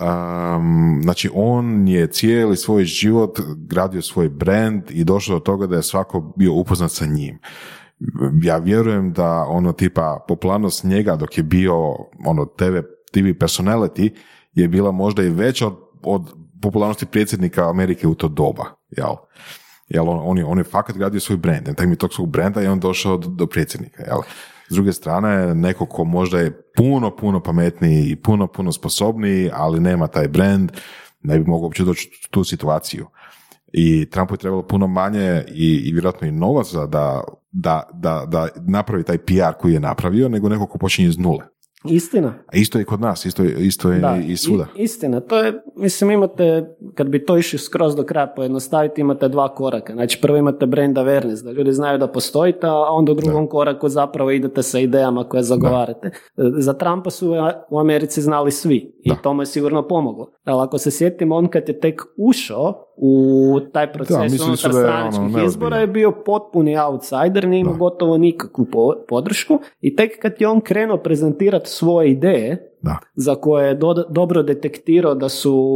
Um, znači, on je cijeli svoj život gradio svoj brand i došao do toga da je svako bio upoznat sa njim. Ja vjerujem da ono tipa popularnost njega dok je bio ono T V, T V personality je bila možda i veća od, od popularnosti predsjednika Amerike u to doba. Jel? Jel on, on, je, on je fakat gradio svoj brand. Tako mi tog svog brenda je on došao do, do predsjednika. Jel? S druge strane, neko ko možda je puno, puno pametniji i puno, puno sposobniji, ali nema taj brand, ne bi mogao uopće doći u tu situaciju. I Trumpu je trebalo puno manje i, i vjerojatno i novaca da, da, da, da napravi taj P R koji je napravio, nego neko ko počinje iz nule. Istina. A isto je kod nas, isto je, isto je da, i svuda. Istina, to je, mislim imate, kad bi to išli skroz do kraja pojednostaviti, imate dva koraka. Znači prvo imate brand awareness, da ljudi znaju da postojite, a onda u drugom da. koraku zapravo idete sa idejama koje zagovarate. Da. Za Trumpa su u Americi znali svi i da. to mu je sigurno pomoglo. Ali ako se sjetimo, on kad je tek ušao u taj proces unutar stranačkih ono, izbora je bio potpuni outsider, nije imao gotovo nikakvu podršku i tek kad je on krenuo prezentirati svoje ideje da. za koje je do, dobro detektirao da su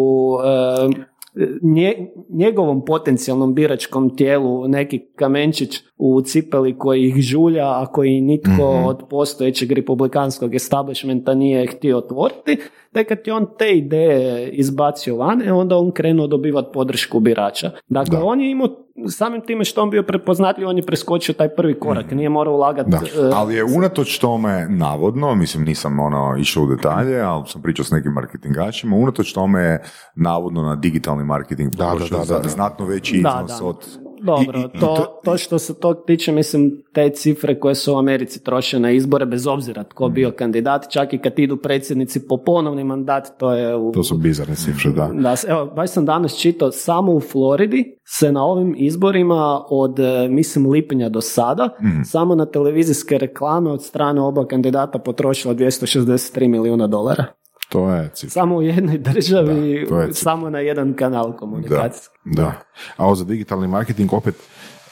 e, nje, njegovom potencijalnom biračkom tijelu neki kamenčić u cipeli koji ih žulja, a koji nitko mm-hmm. od postojećeg republikanskog establishmenta nije htio otvoriti, da kad je on te ideje izbacio van, onda on krenuo dobivati podršku birača. Dakle, da. on je imao, samim time što on bio prepoznatljiv, on je preskočio taj prvi korak, mm-hmm. nije morao ulagati. Uh, ali je unatoč tome, navodno, mislim nisam ono išao u detalje, ali sam pričao s nekim marketingašima, unatoč tome je navodno na digitalni marketing potrošio znatno veći iznos da, da. od... Dobro, to, to što se tog tiče, mislim, te cifre koje su u Americi troše na izbore, bez obzira tko bio kandidat, čak i kad idu predsjednici po ponovni mandat, to je... U, to su bizarne cifre, da. da. Evo, baš sam danas čitao, samo u Floridi se na ovim izborima od, mislim, lipnja do sada, mm-hmm. samo na televizijske reklame od strane oba kandidata potrošilo dvjesto šezdeset tri milijuna dolara. To je cifra. Samo u jednoj državi, da, je samo na jedan kanal komunikacijski. Da, da. A ovo za digitalni marketing, opet,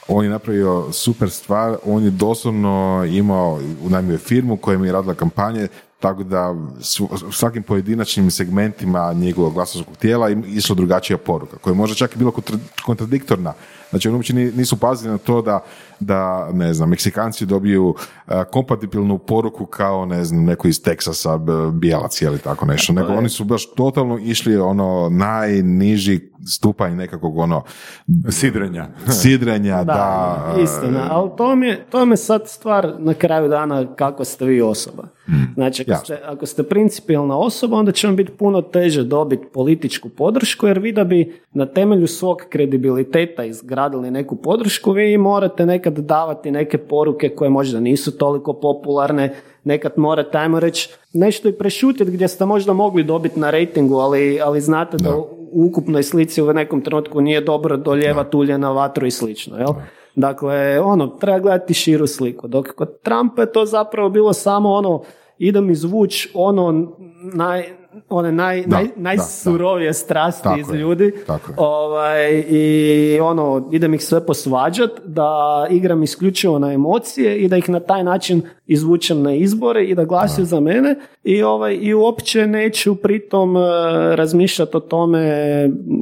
on je napravio super stvar, on je doslovno imao, unajmio firmu koja mi je radila kampanje, Tako da su, u svakim pojedinačnim segmentima njegovog glasačkog tijela im išla drugačija poruka, koja je možda čak i bila kontradiktorna. Znači, oni uopće nisu pazili na to da, da ne znam, Meksikanci dobiju a, kompatibilnu poruku kao, ne znam, neko iz Teksasa, bijelac, ili tako nešto. Nego oni su baš totalno išli ono najniži stupanj nekakvog ono... Sidrenja. Sidrenja, da. da istina, ali to mi, to mi je sad stvar na kraju dana kako ste vi osoba. Znači, ako ste, ako ste principijelna osoba, onda će vam biti puno teže dobiti političku podršku, jer vi da bi na temelju svog kredibiliteta izgradili neku podršku, vi morate nekad davati neke poruke koje možda nisu toliko popularne, nekad morate, ajmo reći, nešto i prešutiti gdje ste možda mogli dobiti na rejtingu, ali, ali znate da u ukupnoj slici u nekom trenutku nije dobro doljevati ulje na vatru i slično, jel? Da. Dakle, ono, treba gledati širu sliku. Dok kod Trumpa je to zapravo bilo samo ono, idem izvući ono naj, one naj, da, naj, najsurovije da, strasti tako iz ljudi tako ovaj, i ono, idem ih sve posvađat, da igram isključivo na emocije i da ih na taj način izvučem na izbore i da glasuju za mene i, ovaj, i uopće neću pritom razmišljati o tome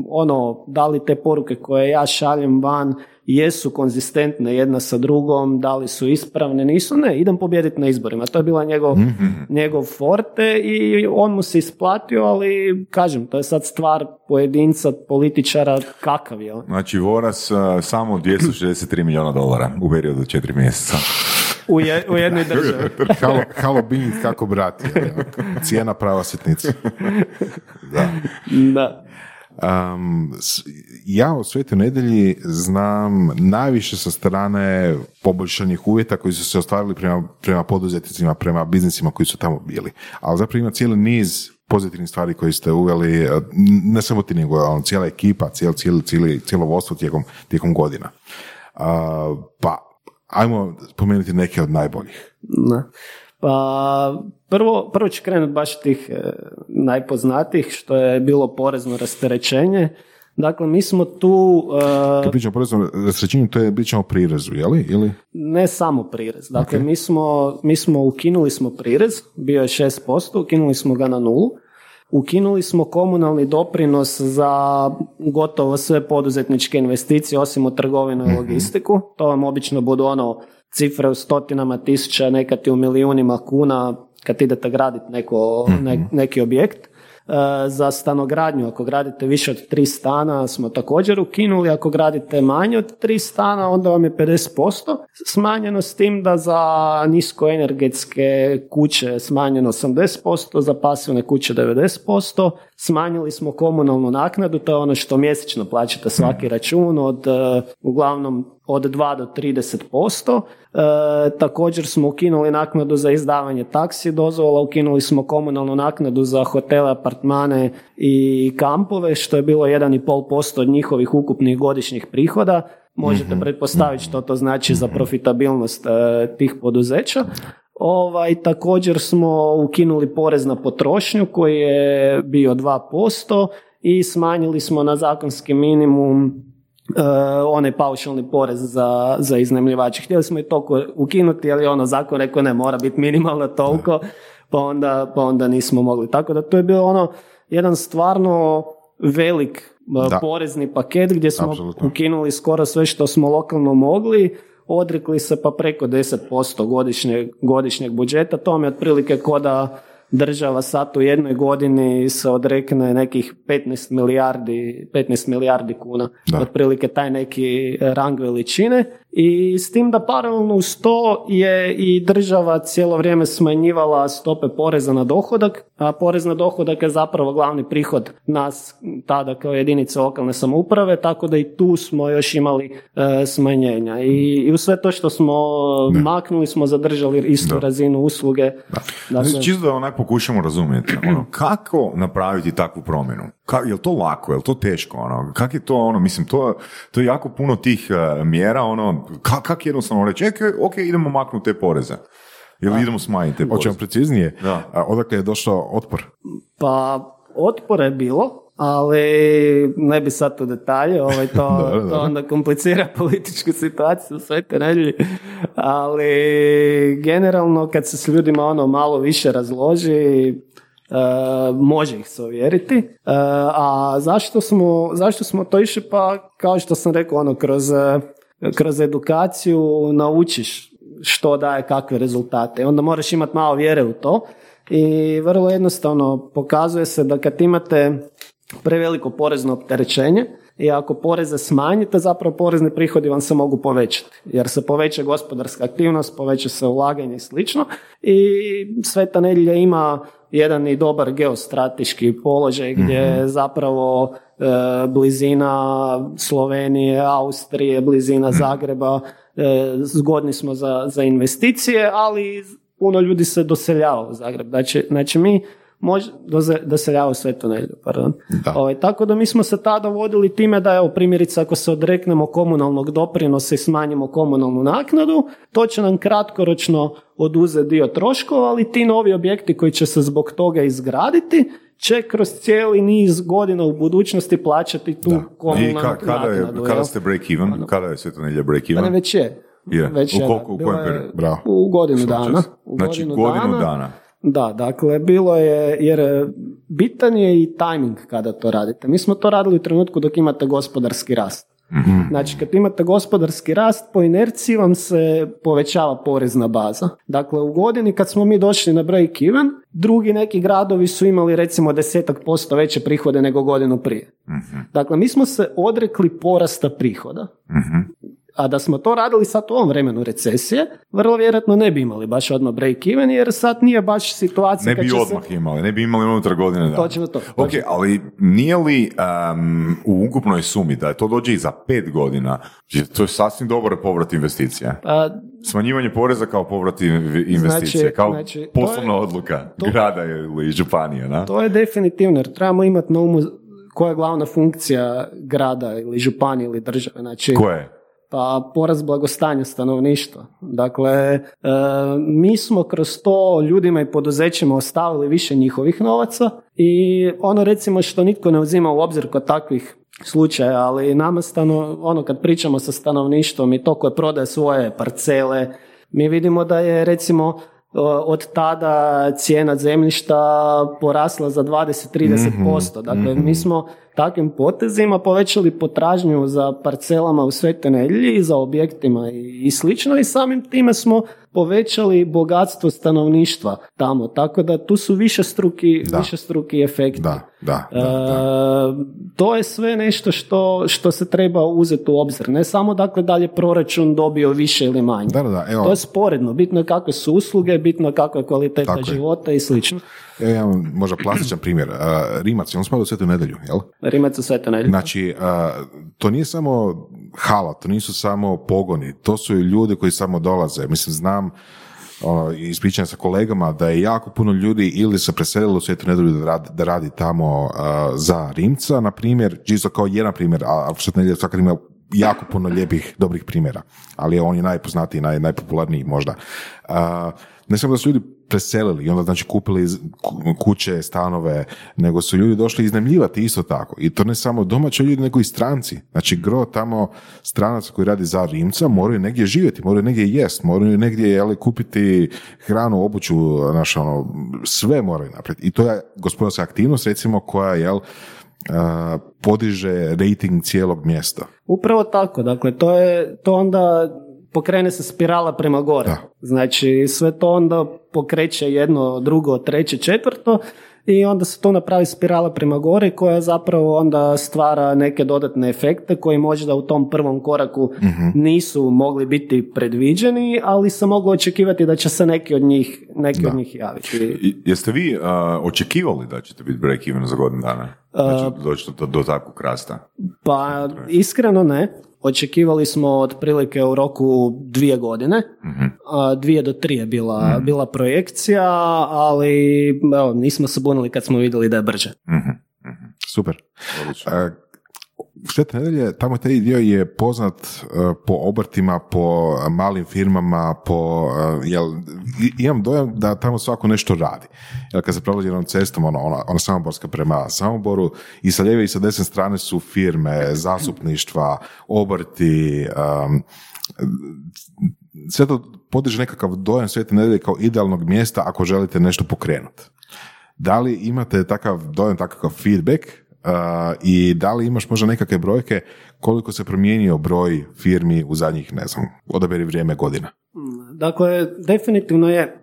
ono, da li te poruke koje ja šaljem van jesu konzistentne jedna sa drugom, da li su ispravne, nisu, ne, idem pobijediti na izborima. To je bila njegov, mm-hmm. njegov forte i on mu se isplatio, ali kažem, to je sad stvar pojedinca, političara, kakav je on. Znači, Voras uh, samo dvjesto šezdeset tri milijuna dolara u periodu od četiri mjeseca. U, je, u jednoj državi. Halo, halo bing, kako brati. Cijena prava sitnica. Da. Da. Um, ja o Svetoj Nedelji znam najviše sa strane poboljšanih uvjeta koji su se ostvarili prema, prema poduzetnicima, prema biznisima koji su tamo bili. Ali zapravo ima cijeli niz pozitivnih stvari koje ste uveli, ne samo ti nego ono, cijela ekipa, cijel, cijel, cijel, cijelo vodstvo tijekom, tijekom godina. Uh, pa, ajmo spomenuti neke od najboljih. Ne. Pa, prvo, prvo ću krenuti baš tih e, najpoznatijih, što je bilo porezno rasterećenje. Dakle, mi smo tu... E, Kad pričamo o poreznom rasterećenju, to je pričamo o prirezu, je li? Ili? Ne samo prirez. Dakle, okay. mi, smo, mi smo ukinuli smo prirez, bio je šest posto, ukinuli smo ga na nulu. Ukinuli smo komunalni doprinos za gotovo sve poduzetničke investicije, osim u trgovinu i logistiku. To vam obično budu ono cifre u stotinama tisuća, nekad i u milijunima kuna kad idete graditi neko, ne, neki objekt. E, za stanogradnju, ako gradite više od tri stana, smo također ukinuli. Ako gradite manje od tri stana, onda vam je pedeset posto smanjeno, s tim da za niskoenergetske kuće smanjeno osamdeset posto, za pasivne kuće devedeset posto. Smanjili smo komunalnu naknadu, to je ono što mjesečno plaćate svaki račun, od e, uglavnom od dva do trideset posto. E, također smo ukinuli naknadu za izdavanje taksi dozvola, ukinuli smo komunalnu naknadu za hotele, apartmane i kampove, što je bilo jedan i pol posto od njihovih ukupnih godišnjih prihoda. Možete pretpostaviti što to znači za profitabilnost e, tih poduzeća. Ovaj, također smo ukinuli porez na potrošnju koji je bio dva posto i smanjili smo na zakonski minimum Uh, onaj paušalni porez za, za iznajmljivače. Htjeli smo i toliko ukinuti, ali ono zakon rekao ne, mora biti minimalno toliko, pa onda, pa onda nismo mogli. Tako da to je bio ono jedan stvarno velik uh, porezni paket gdje smo Absolutno. ukinuli skoro sve što smo lokalno mogli, odrekli se pa preko deset posto godišnjeg, godišnjeg budžeta. To mi je otprilike ko da država sad u jednoj godini se odrekne nekih petnaest milijardi kuna, da. Otprilike taj neki rang veličine, i s tim da paralelno uz to je i država cijelo vrijeme smanjivala stope poreza na dohodak, a porez na dohodak je zapravo glavni prihod nas tada kao jedinice lokalne samouprave, tako da i tu smo još imali e, smanjenja. I, i u sve to što smo ne. maknuli smo zadržali istu da. razinu usluge. Da. Dakle, čisto da onak pokušamo razumjeti, ono, kako napraviti takvu promjenu? Ka, je li to lako, je li to teško? Ono? Kak je to, ono, mislim, to, to je jako puno tih uh, mjera, ono, ka, kak jednostavno reći, e, ok, idemo maknuti te poreze. Ili da. idemo smanjiti te poreze. Hoćemo preciznije, da. A, odakle je došao otpor? Pa, otpora je bilo, ali ne bi sad u detalje, ovaj, to, da, da. to onda komplicira političku situaciju u Svetoj Nedelji, ali generalno kad se s ljudima ono malo više razloži, Uh, može ih se uvjeriti. Uh, a zašto smo, zašto smo to išli? Pa kao što sam rekao, ono, kroz, kroz edukaciju naučiš što daje kakve rezultate. Onda moraš imati malo vjere u to i vrlo jednostavno pokazuje se da kad imate preveliko porezno opterećenje i ako poreze smanjite, zapravo porezni prihodi vam se mogu povećati, jer se poveća gospodarska aktivnost, poveća se ulaganje i slično. I Sveta Nedelja ima jedan i dobar geostrateški položaj gdje zapravo e, blizina Slovenije, Austrije, blizina Zagreba, e, zgodni smo za, za investicije, ali puno ljudi se doseljava u Zagreb. Znači, znači mi Može, doseljava u Svetu Nedelju, pardon. Ovaj, tako da mi smo se tada vodili time da, evo, primjerice, ako se odreknemo komunalnog doprinosa i smanjimo komunalnu naknadu, to će nam kratkoročno oduzeti dio troškova, ali ti novi objekti koji će se zbog toga izgraditi će kroz cijeli niz godina u budućnosti plaćati tu da. komunalnu I ka, kada naknadu. Je, kada ste break even? Ano. Kada je Sveta Nedelja break even? Već je. Yeah. Već u koliko, u kojem periodu? Bravo. U godinu dana. U znači godinu, godinu dana. dana. Da, dakle, bilo je, jer bitan je i tajming kada to radite. Mi smo to radili u trenutku dok imate gospodarski rast. Mm-hmm. Znači, kad imate gospodarski rast, po inerciji vam se povećava porezna baza. Dakle, u godini kad smo mi došli na break even, drugi neki gradovi su imali recimo deset posto veće prihode nego godinu prije. Mm-hmm. Dakle, mi smo se odrekli porasta prihoda. Mm-hmm. A da smo to radili sad u ovom vremenu recesije, vrlo vjerojatno ne bi imali baš odmah break even, jer sad nije baš situacija... Ne bi odmah se... imali, ne bi imali unutar godine dana. Točno to. Točno. Ok, ali nije li um, u ukupnoj sumi da to dođe i za pet godina, to je sasvim dobar povrat investicija? A, Smanjivanje poreza kao povrat investicije, znači, kao znači, poslovna je, odluka to, grada ili županije. Na? To je definitivno, jer trebamo imati na umu koja je glavna funkcija grada ili županije ili države. Znači, koja je? Pa porast blagostanja stanovništva. Dakle, e, mi smo kroz to ljudima i poduzećima ostavili više njihovih novaca i ono recimo što nitko ne uzima u obzir kod takvih slučaja, ali nama stano, ono kad pričamo sa stanovništvom i to koje prodaje svoje parcele, mi vidimo da je recimo od tada cijena zemljišta porasla za dvadeset do trideset posto. Dakle, mi smo takvim potezima povećali potražnju za parcelama u Svetoj Nedelji i za objektima i, i slično i samim time smo povećali bogatstvo stanovništva tamo. Tako da tu su višestruki, da. višestruki efekti. Da, da, da, da. E, to je sve nešto što, što se treba uzeti u obzir. Ne samo dakle da li je proračun dobio više ili manje. Da, da, evo. To je sporedno. Bitno je kakve su usluge, bitno je kakva je kvaliteta Tako života je. i slično. Evo, ja imam možda plastičan primjer. Uh, Rimac, on spada u Svetu Nedelju, jel? Rimac u Svetu Nedelju. Znači, uh, to nije samo hala, to nisu samo pogoni, to su ljudi koji samo dolaze. Mislim, znam, uh, ispričan sa kolegama da je jako puno ljudi ili se preselilo u Svetu Nedelju da radi, da radi tamo uh, za Rimca, na primjer, čisto kao jedan primjer, a Sveta Nedelja svakad ima jako puno lijepih, dobrih primjera, ali on je najpoznatiji, naj, najpopularniji možda. Uh, ne samo da su ljudi preselili i onda znači kupili kuće, stanove, nego su ljudi došli iznajmljivati isto tako. I to ne samo domaći ljudi, nego i stranci. Znači gro tamo stranaca koji radi za Rimca moraju negdje živjeti, moraju negdje jest, moraju negdje jeli, kupiti hranu, obuću, naš, ono, sve moraju napraviti. I to je gospodarska aktivnost recimo koja jel, Uh, podiže rating cijelog mjesta. Upravo tako, dakle to je to onda pokrene se spirala prema gore. Da. Znači sve to onda pokreće jedno, drugo, treće, četvrto i onda se to napravi spirala prema gore koja zapravo onda stvara neke dodatne efekte koji možda u tom prvom koraku uh-huh. nisu mogli biti predviđeni, ali se moglo očekivati da će se neki od njih, neki od njih javiti. I, jeste vi uh, očekivali da ćete biti break even za godinu dana? Da ćete doći do, do takvog rasta? Pa iskreno ne. Očekivali smo otprilike u roku dvije godine, mm-hmm. dvije do tri je bila, mm-hmm. bila projekcija, ali evo, nismo se bunili kad smo vidjeli da je brže. Mm-hmm. Super. A, Sveta Nedelja, tamo taj dio je poznat uh, po obrtima, po malim firmama, po, uh, jel, imam dojam da tamo svako nešto radi. Jel, kad se prolazi jednom cestom, ona, ona, ona samoborska prema Samoboru, i sa lijeve i sa desne strane su firme, zasupništva, obrti, um, sve to podiže nekakav dojam Svete Nedelje kao idealnog mjesta ako želite nešto pokrenuti. Da li imate takav dojam, takav feedback, uh, i da li imaš možda nekakve brojke koliko se promijenio broj firmi u zadnjih, ne znam, odaberi vrijeme, godina? Dakle, definitivno je,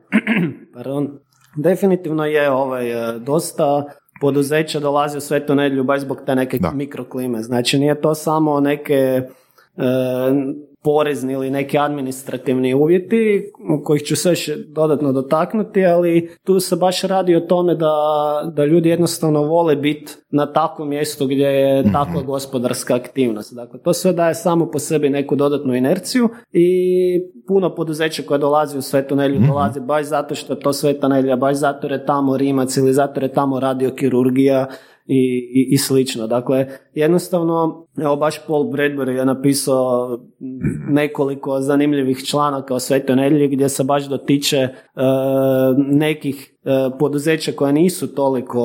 pardon, definitivno je ovaj, dosta poduzeća dolazi u Svetu Nedelju baš zbog te neke da. mikroklime. Znači, nije to samo neke... E, porezni ili neki administrativni uvjeti, kojih ću se još dodatno dotaknuti, ali tu se baš radi o tome da, da ljudi jednostavno vole biti na takvom mjestu gdje je takva mm-hmm. gospodarska aktivnost. Dakle, to sve daje samo po sebi neku dodatnu inerciju i puno poduzeća koja dolazi u Svetu Nedelju mm-hmm. dolazi baš zato što je to Sveta Nedelja, baš zato je tamo Rimac ili zato je tamo radiokirurgija, I, i, i slično. Dakle, jednostavno, evo baš Paul Bradbury je napisao nekoliko zanimljivih članaka o Svetoj Nedelji gdje se baš dotiče e, nekih e, poduzeća koja nisu toliko,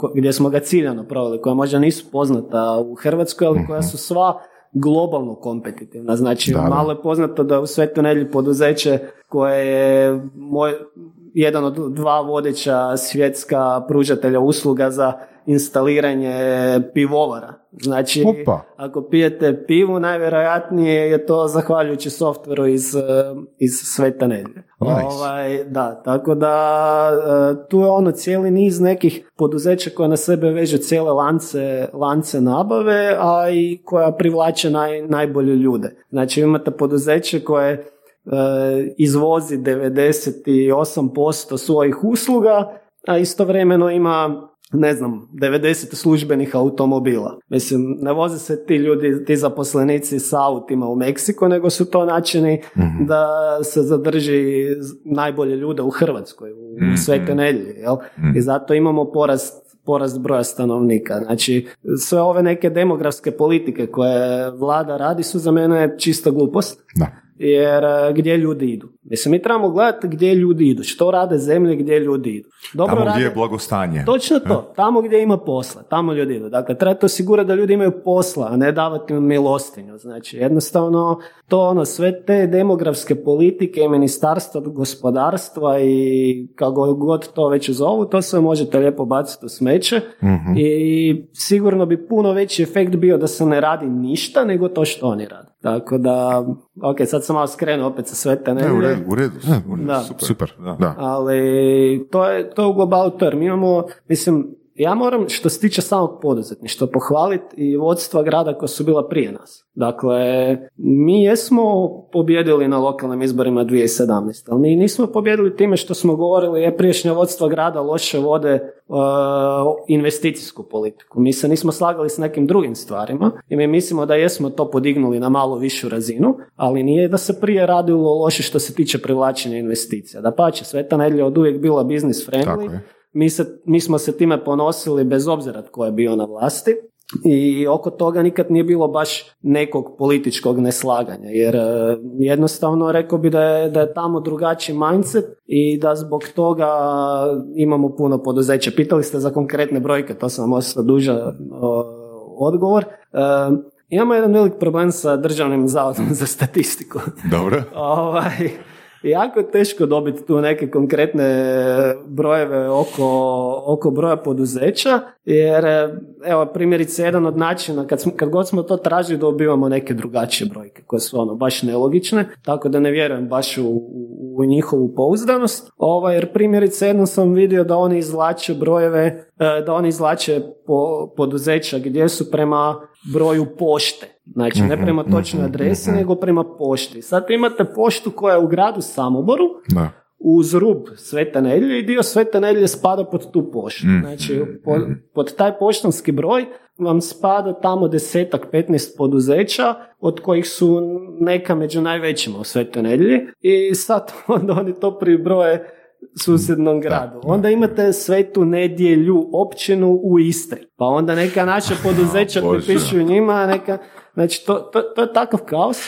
ko, gdje smo ga ciljano proveli, koja možda nisu poznata u Hrvatskoj, ali koja su sva globalno kompetitivna. Znači, da, da. malo je poznato da u Svetoj Nedelji poduzeće koje je moj, jedan od dva vodeća svjetska pružatelja usluga za instaliranje pivovara. Znači, Opa. ako pijete pivu, najvjerojatnije je to zahvaljujući softveru iz, iz Sveta Nedelje. Nice. Ovaj, da, tako da tu je ono cijeli niz nekih poduzeća koja na sebe veže cijele lance, lance nabave, a i koja privlače naj, najbolje ljude. Znači, imate poduzeće koje izvozi devedeset osam posto svojih usluga, a istovremeno ima, ne znam, devedeset službenih automobila. Mislim, ne voze se ti ljudi, ti zaposlenici sa autima u Meksiko, nego su to načini mm-hmm. da se zadrži najbolje ljude u Hrvatskoj, u mm-hmm. Svetoj Nedelji, jel? Mm-hmm. I zato imamo porast porast broja stanovnika. Znači, sve ove neke demografske politike koje vlada radi su za mene čista glupost. Da. Jer gdje ljudi idu? Mislim, mi trebamo gledati gdje ljudi idu, što rade zemlje gdje ljudi idu. Dobro tamo rade, gdje je blagostanje. Točno to, tamo gdje ima posla, tamo ljudi idu. Dakle, treba to osigurati da ljudi imaju posla, a ne davati im milostinju. Znači, jednostavno, to ono, sve te demografske politike i ministarstva, gospodarstva i kako god to već zovu, to sve možete lijepo baciti u smeće mm-hmm. i sigurno bi puno veći efekt bio da se ne radi ništa nego to što oni rade. Tako da, ok, sad sam malo skrenuo opet sa Svete Nedelje. Ne, u redu, u redu, ne, u redu da. super. super da. Da. Ali to je, to je u globalu term. Imamo, mislim, ja moram što se tiče samog poduzetništva pohvaliti i vodstva grada koja su bila prije nas. Dakle, mi jesmo pobjedili na lokalnim izborima dvije tisuće sedamnaeste, ali mi nismo pobjedili time što smo govorili je priješnja vodstva grada loše vode uh, investicijsku politiku. Mi se nismo slagali s nekim drugim stvarima i mi mislimo da jesmo to podignuli na malo višu razinu, ali nije da se prije radilo loše što se tiče privlačenja investicija. Dapače, Sveta Nedelja od uvijek bila business friendly. Mi, se, mi smo se time ponosili bez obzira tko je bio na vlasti i oko toga nikad nije bilo baš nekog političkog neslaganja, jer jednostavno rekao bi da je, da je tamo drugačiji mindset i da zbog toga imamo puno poduzeća. Pitali ste za konkretne brojke, to sam vam ostao duža odgovor. Imamo jedan velik problem sa Državnim zavodom za statistiku. Dobro. ovaj... Jako je teško dobiti tu neke konkretne brojeve oko, oko broja poduzeća, jer evo primjerice jedan od načina, kad, smo, kad god smo to tražili dobivamo neke drugačije brojke koje su ono baš nelogične, tako da ne vjerujem baš u, u, u njihovu pouzdanost, ovaj, jer primjerice jednom sam vidio da oni izvlače brojeve, da oni izvlače po, poduzeća gdje su prema broju pošte. Znači, ne prema točnoj adresi, nego prema pošti. Sad imate poštu koja je u gradu Samoboru, da. uz rub Svete Nedelje i dio Svete Nedelje spada pod tu poštu. Znači, pod, pod taj poštanski broj vam spada tamo desetak, petnaest poduzeća, od kojih su neka među najvećima u Svetoj Nedelji. I sad onda oni to pribroje susjednom gradu. Onda imate Svetu Nedjelju općinu u Istri. Pa onda neka naša poduzeća pripišu njima, neka... Znači, to, to, to je takav kaos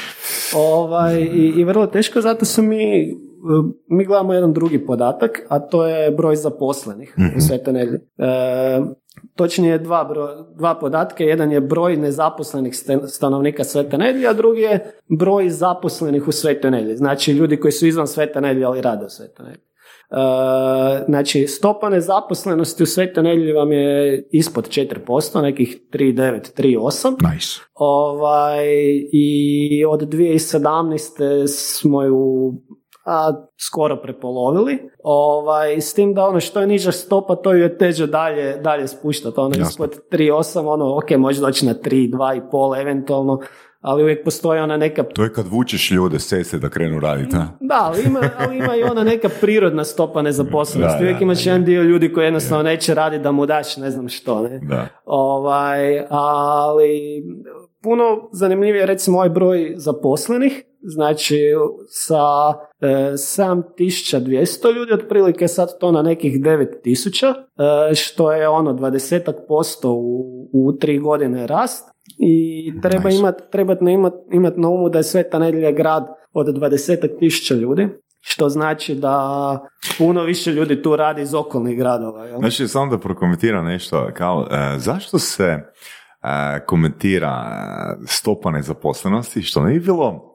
ovaj, i, i vrlo teško, zato su mi... Mi gledamo jedan drugi podatak, a to je broj zaposlenih mm-hmm. u Svetoj Nedelji. E, točnije dva, broj, dva podatka, jedan je broj nezaposlenih stanovnika Svete Nedelje, a drugi je broj zaposlenih u Svetoj Nedelji. Znači ljudi koji su izvan Svete Nedelje, ali rade u Svetoj Nedelji. E, znači stopa nezaposlenosti u Svetoj Nedelji vam je ispod četiri posto, nekih tri devet, tri osam. Nice. Ovaj, i od dvije tisuće sedamnaeste smo ju... a skoro prepolovili. Ovaj, s tim da ono što je niža stopa, to ju je teže dalje, dalje spuštati. Ono ispod tri osam, ono, ok, može doći na tri, dva i pol eventualno, ali uvijek postoji ona neka... To je kad vučeš ljude, sese da krenu raditi, a? Da, ali ima, ali ima i ona neka prirodna stopa nezaposlenosti. Uvijek imaš jedan dio ljudi koji jednostavno da. neće raditi da mu daš ne znam što. Ne? Da. Ovaj, ali puno zanimljivije je recimo ovaj broj zaposlenih. Znači sa e, sedam tisuća dvjesto ljudi otprilike sad to na nekih devet tisuća, e, što je ono dvadeset posto u, u tri godine rast i treba nice. imati treba imat, imat na umu da je Sveta Nedelja grad od dvadeset tisuća ljudi, što znači da puno više ljudi tu radi iz okolnih gradova. Jel? Znači samo da prokomentiram nešto, kao e, zašto se e, komentira stopa nezaposlenosti, što ne bi bilo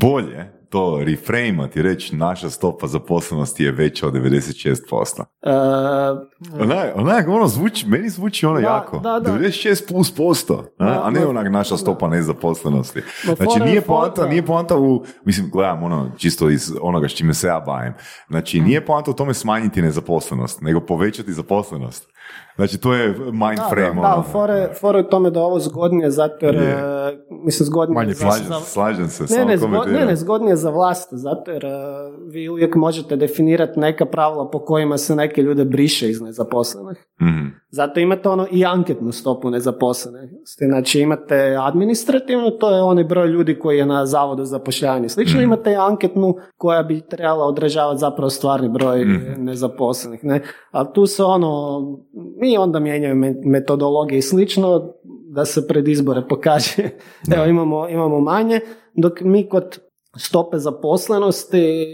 bolje to reframeati i reći naša stopa zaposlenosti je veća od devedeset šest posto. Uh, onak, onak ono zvuči, meni zvuči ono da, jako. Da, da. devedeset šest plus posto, a, da, a ne onak naša stopa da. nezaposlenosti. Da, znači nije poanta, nije poanta u, mislim, gledam ono čisto iz onoga s čime se ja bavim. Znači nije poanta u tome smanjiti nezaposlenost, nego povećati zaposlenost. Znači to je mind frame. Da, da, da fore, fore u tome da ovo zgodnije zato jer yeah. mislim zgodnije Manje, za, slažem, za, slažem se, ne, ne, zgod, ne, ne, zgodnije za vlast zato jer uh, vi uvijek možete definirati neka pravila po kojima se neke ljude briše iz nezaposlenih. Mm-hmm. Zato imate ono i anketnu stopu nezaposlenosti. Znači imate administrativnu, to je onaj broj ljudi koji je na zavodu za zapošljavanje. Slično mm-hmm. imate i anketnu koja bi trebala odražavati zapravo stvarni broj mm-hmm. nezaposlenih. Ne? Ali tu se ono mi onda mijenjaju metodologije i slično, da se pred izbore pokaže, evo imamo, imamo manje, dok mi kod stope zaposlenosti,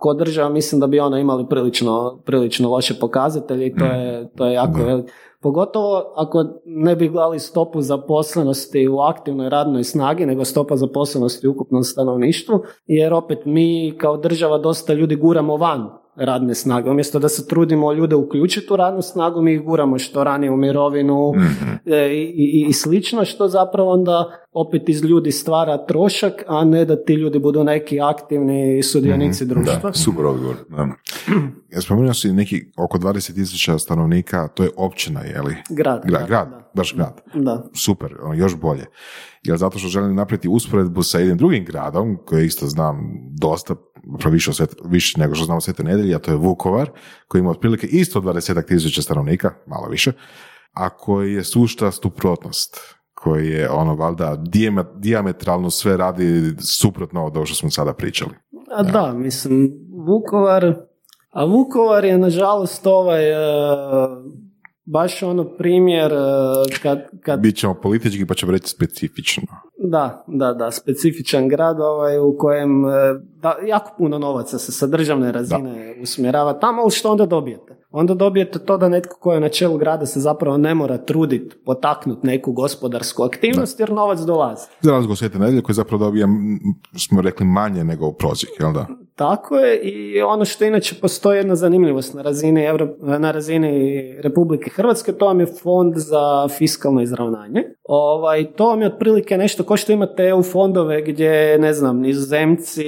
kod država mislim da bi ona imali prilično, prilično loše pokazatelje i to je, to je jako veliko. Pogotovo ako ne bi gledali stopu zaposlenosti u aktivnoj radnoj snagi, nego stopa zaposlenosti u ukupnom stanovništvu, jer opet mi kao država dosta ljudi guramo van radne snage. Umjesto da se trudimo ljude uključiti u radnu snagu, mi ih guramo što ranije u mirovinu i, i, i slično, što zapravo onda opet iz ljudi stvara trošak, a ne da ti ljudi budu neki aktivni sudionici mm-hmm. društva. Da, super odgovor. Ja spominjao si neki oko dvadeset tisuća stanovnika, to je općina, je li? Grad. Grad, grad, grad da. baš grad. Da. Super, još bolje. Jer zato što želim napraviti usporedbu sa jednim drugim gradom, koji isto znam dosta, više, svet, više nego što znam o Svetoj Nedelji, a to je Vukovar, koji ima otprilike isto dvadeset tisuća stanovnika, malo više, a koji je sušta suprotnost, koji je ono, valjda, dijametralno sve radi suprotno od ovo što smo sada pričali. A da, ja. mislim, Vukovar, a Vukovar je, nažalost, ovaj... Uh... baš ono primjer kad, kad... Bit ćemo politički pa ćemo reći specifično. Da, da, da, specifičan grad ovaj, u kojem da, jako puno novaca se sa državne razine da. usmjerava tamo, ali što onda dobijete? Onda dobijete to da netko koji je na čelu grada se zapravo ne mora truditi potaknuti neku gospodarsku aktivnost da. jer novac dolazi. Za razliku Svete Nedelje koji zapravo dobija, smo rekli, manje nego u prosjek, jel da? Tako je, i ono što inače postoji jedna zanimljivost na razini, Evrop... na razini Republike Hrvatske, to vam je fond za fiskalno izravnanje. Ovaj, to vam je otprilike nešto ko što imate E U fondove gdje, ne znam, Nizozemci,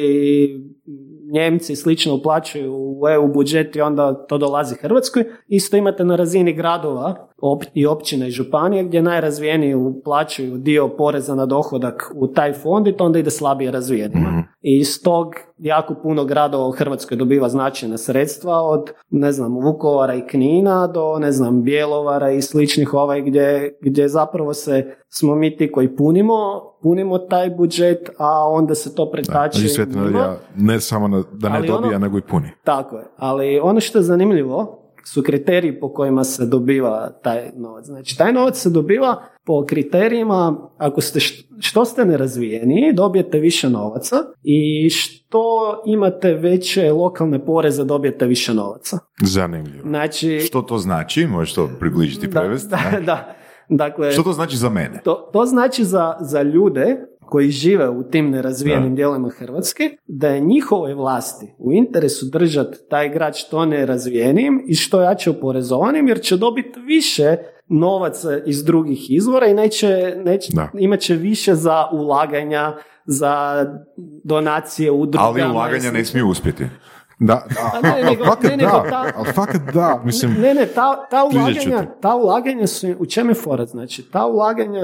Njemci i slično uplaćuju u E U budžet i onda to dolazi Hrvatskoj. Isto imate na razini gradova op, i općine i županije gdje najrazvijeniji uplaćuju dio poreza na dohodak u taj fond i to onda ide slabije razvijenima. Mm-hmm. I iz tog jako puno gradova u Hrvatskoj dobiva značajna sredstva od, ne znam, Vukovara i Knina do, ne znam, Bjelovara i sličnih ovaj gdje, gdje zapravo se smo mi ti koji punimo, punimo taj budžet, a onda se to pretače. Da, Sveta Nedelja ne samo na, da ne ali dobija, ono, nego i puni. Tako je, ali ono što je zanimljivo su kriteriji po kojima se dobiva taj novac. Znači, taj novac se dobiva po kriterijima, ako ste što ste nerazvijeniji, dobijete više novaca i što imate veće lokalne poreze, dobijete više novaca. Zanimljivo. Znači, što to znači? Možeš to približiti i prevesti? Da, da, da. Dakle, što to znači za mene? To, to znači za, za ljude koji žive u tim nerazvijenim da. dijelima Hrvatske, da je njihovoj vlasti u interesu držati taj grad što nerazvijenim i što jače oporezovanim, jer će dobiti više novaca iz drugih izvora i neće, neće, imat će više za ulaganja, za donacije u druga. Ali ulaganja mjesta. Ne smiju uspjeti. Da, da. Ne, nego, ne, nego, da. Ta, fakat da, mislim, ne, ne, ta, ta, ulaganja, ta ulaganja su, u čemu je fora, znači, ta ulaganja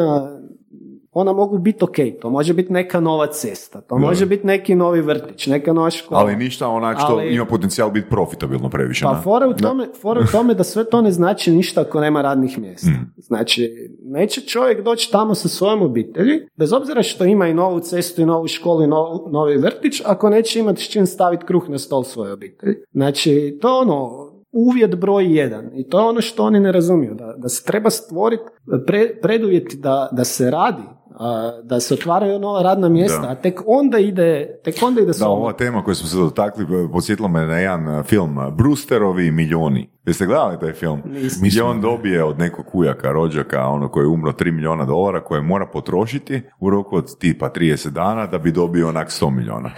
ona mogu biti ok, to može biti neka nova cesta, to ne. može biti neki novi vrtić, neka nova škola. Ali ništa onak što ali, ima potencijal biti profitabilno previše. Pa fora u tome, fora u tome da sve to ne znači ništa ako nema radnih mjesta. Mm. Znači, neće čovjek doći tamo sa svojom obitelji, bez obzira što ima i novu cestu i novu školu i novu, novi vrtić, ako neće imati s čim staviti kruh na stol svoje obitelji. Znači, to ono... Uvjet broj jedan. I to je ono što oni ne razumiju. Da, da se treba stvoriti pre, preduvjeti da, da se radi, a, da se otvaraju nova radna mjesta, da. a tek onda ide tek onda ide da, ova tema koju smo se dotakli podsjetila me na jedan film Brewsterovi milijoni. Jeste gledali taj film? Nisam. Milion dobije od nekog kujaka, rođaka, ono koji je umro tri milijuna dolara koje mora potrošiti u roku od tipa trideset dana da bi dobio onak sto milijuna.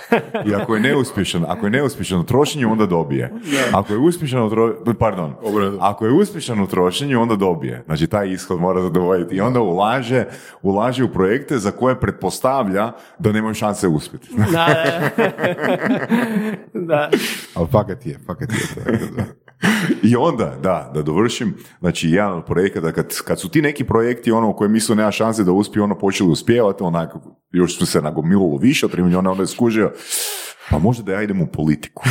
I ako je neuspješan, ako je neuspješan u trošenju, onda dobije. Ako je uspješan u trošenju, pardon, ako je uspješan u trošenju, onda dobije. Znači taj ishod mora zadovoljiti. I onda ulaže, ulaže u projekte za koje pretpostavlja da nemaju šanse uspjeti. Da, da. Ali fakat je, fakat je. Da. I onda, da, da dovršim, znači jedan od projekata, kad, kad su ti neki projekti ono u kojem misle nema šanse da uspiju, ono počeli uspijevati, onako, još su se nagomililo više od tri milijuna, onda je skužio, pa možda da ja idem u politiku.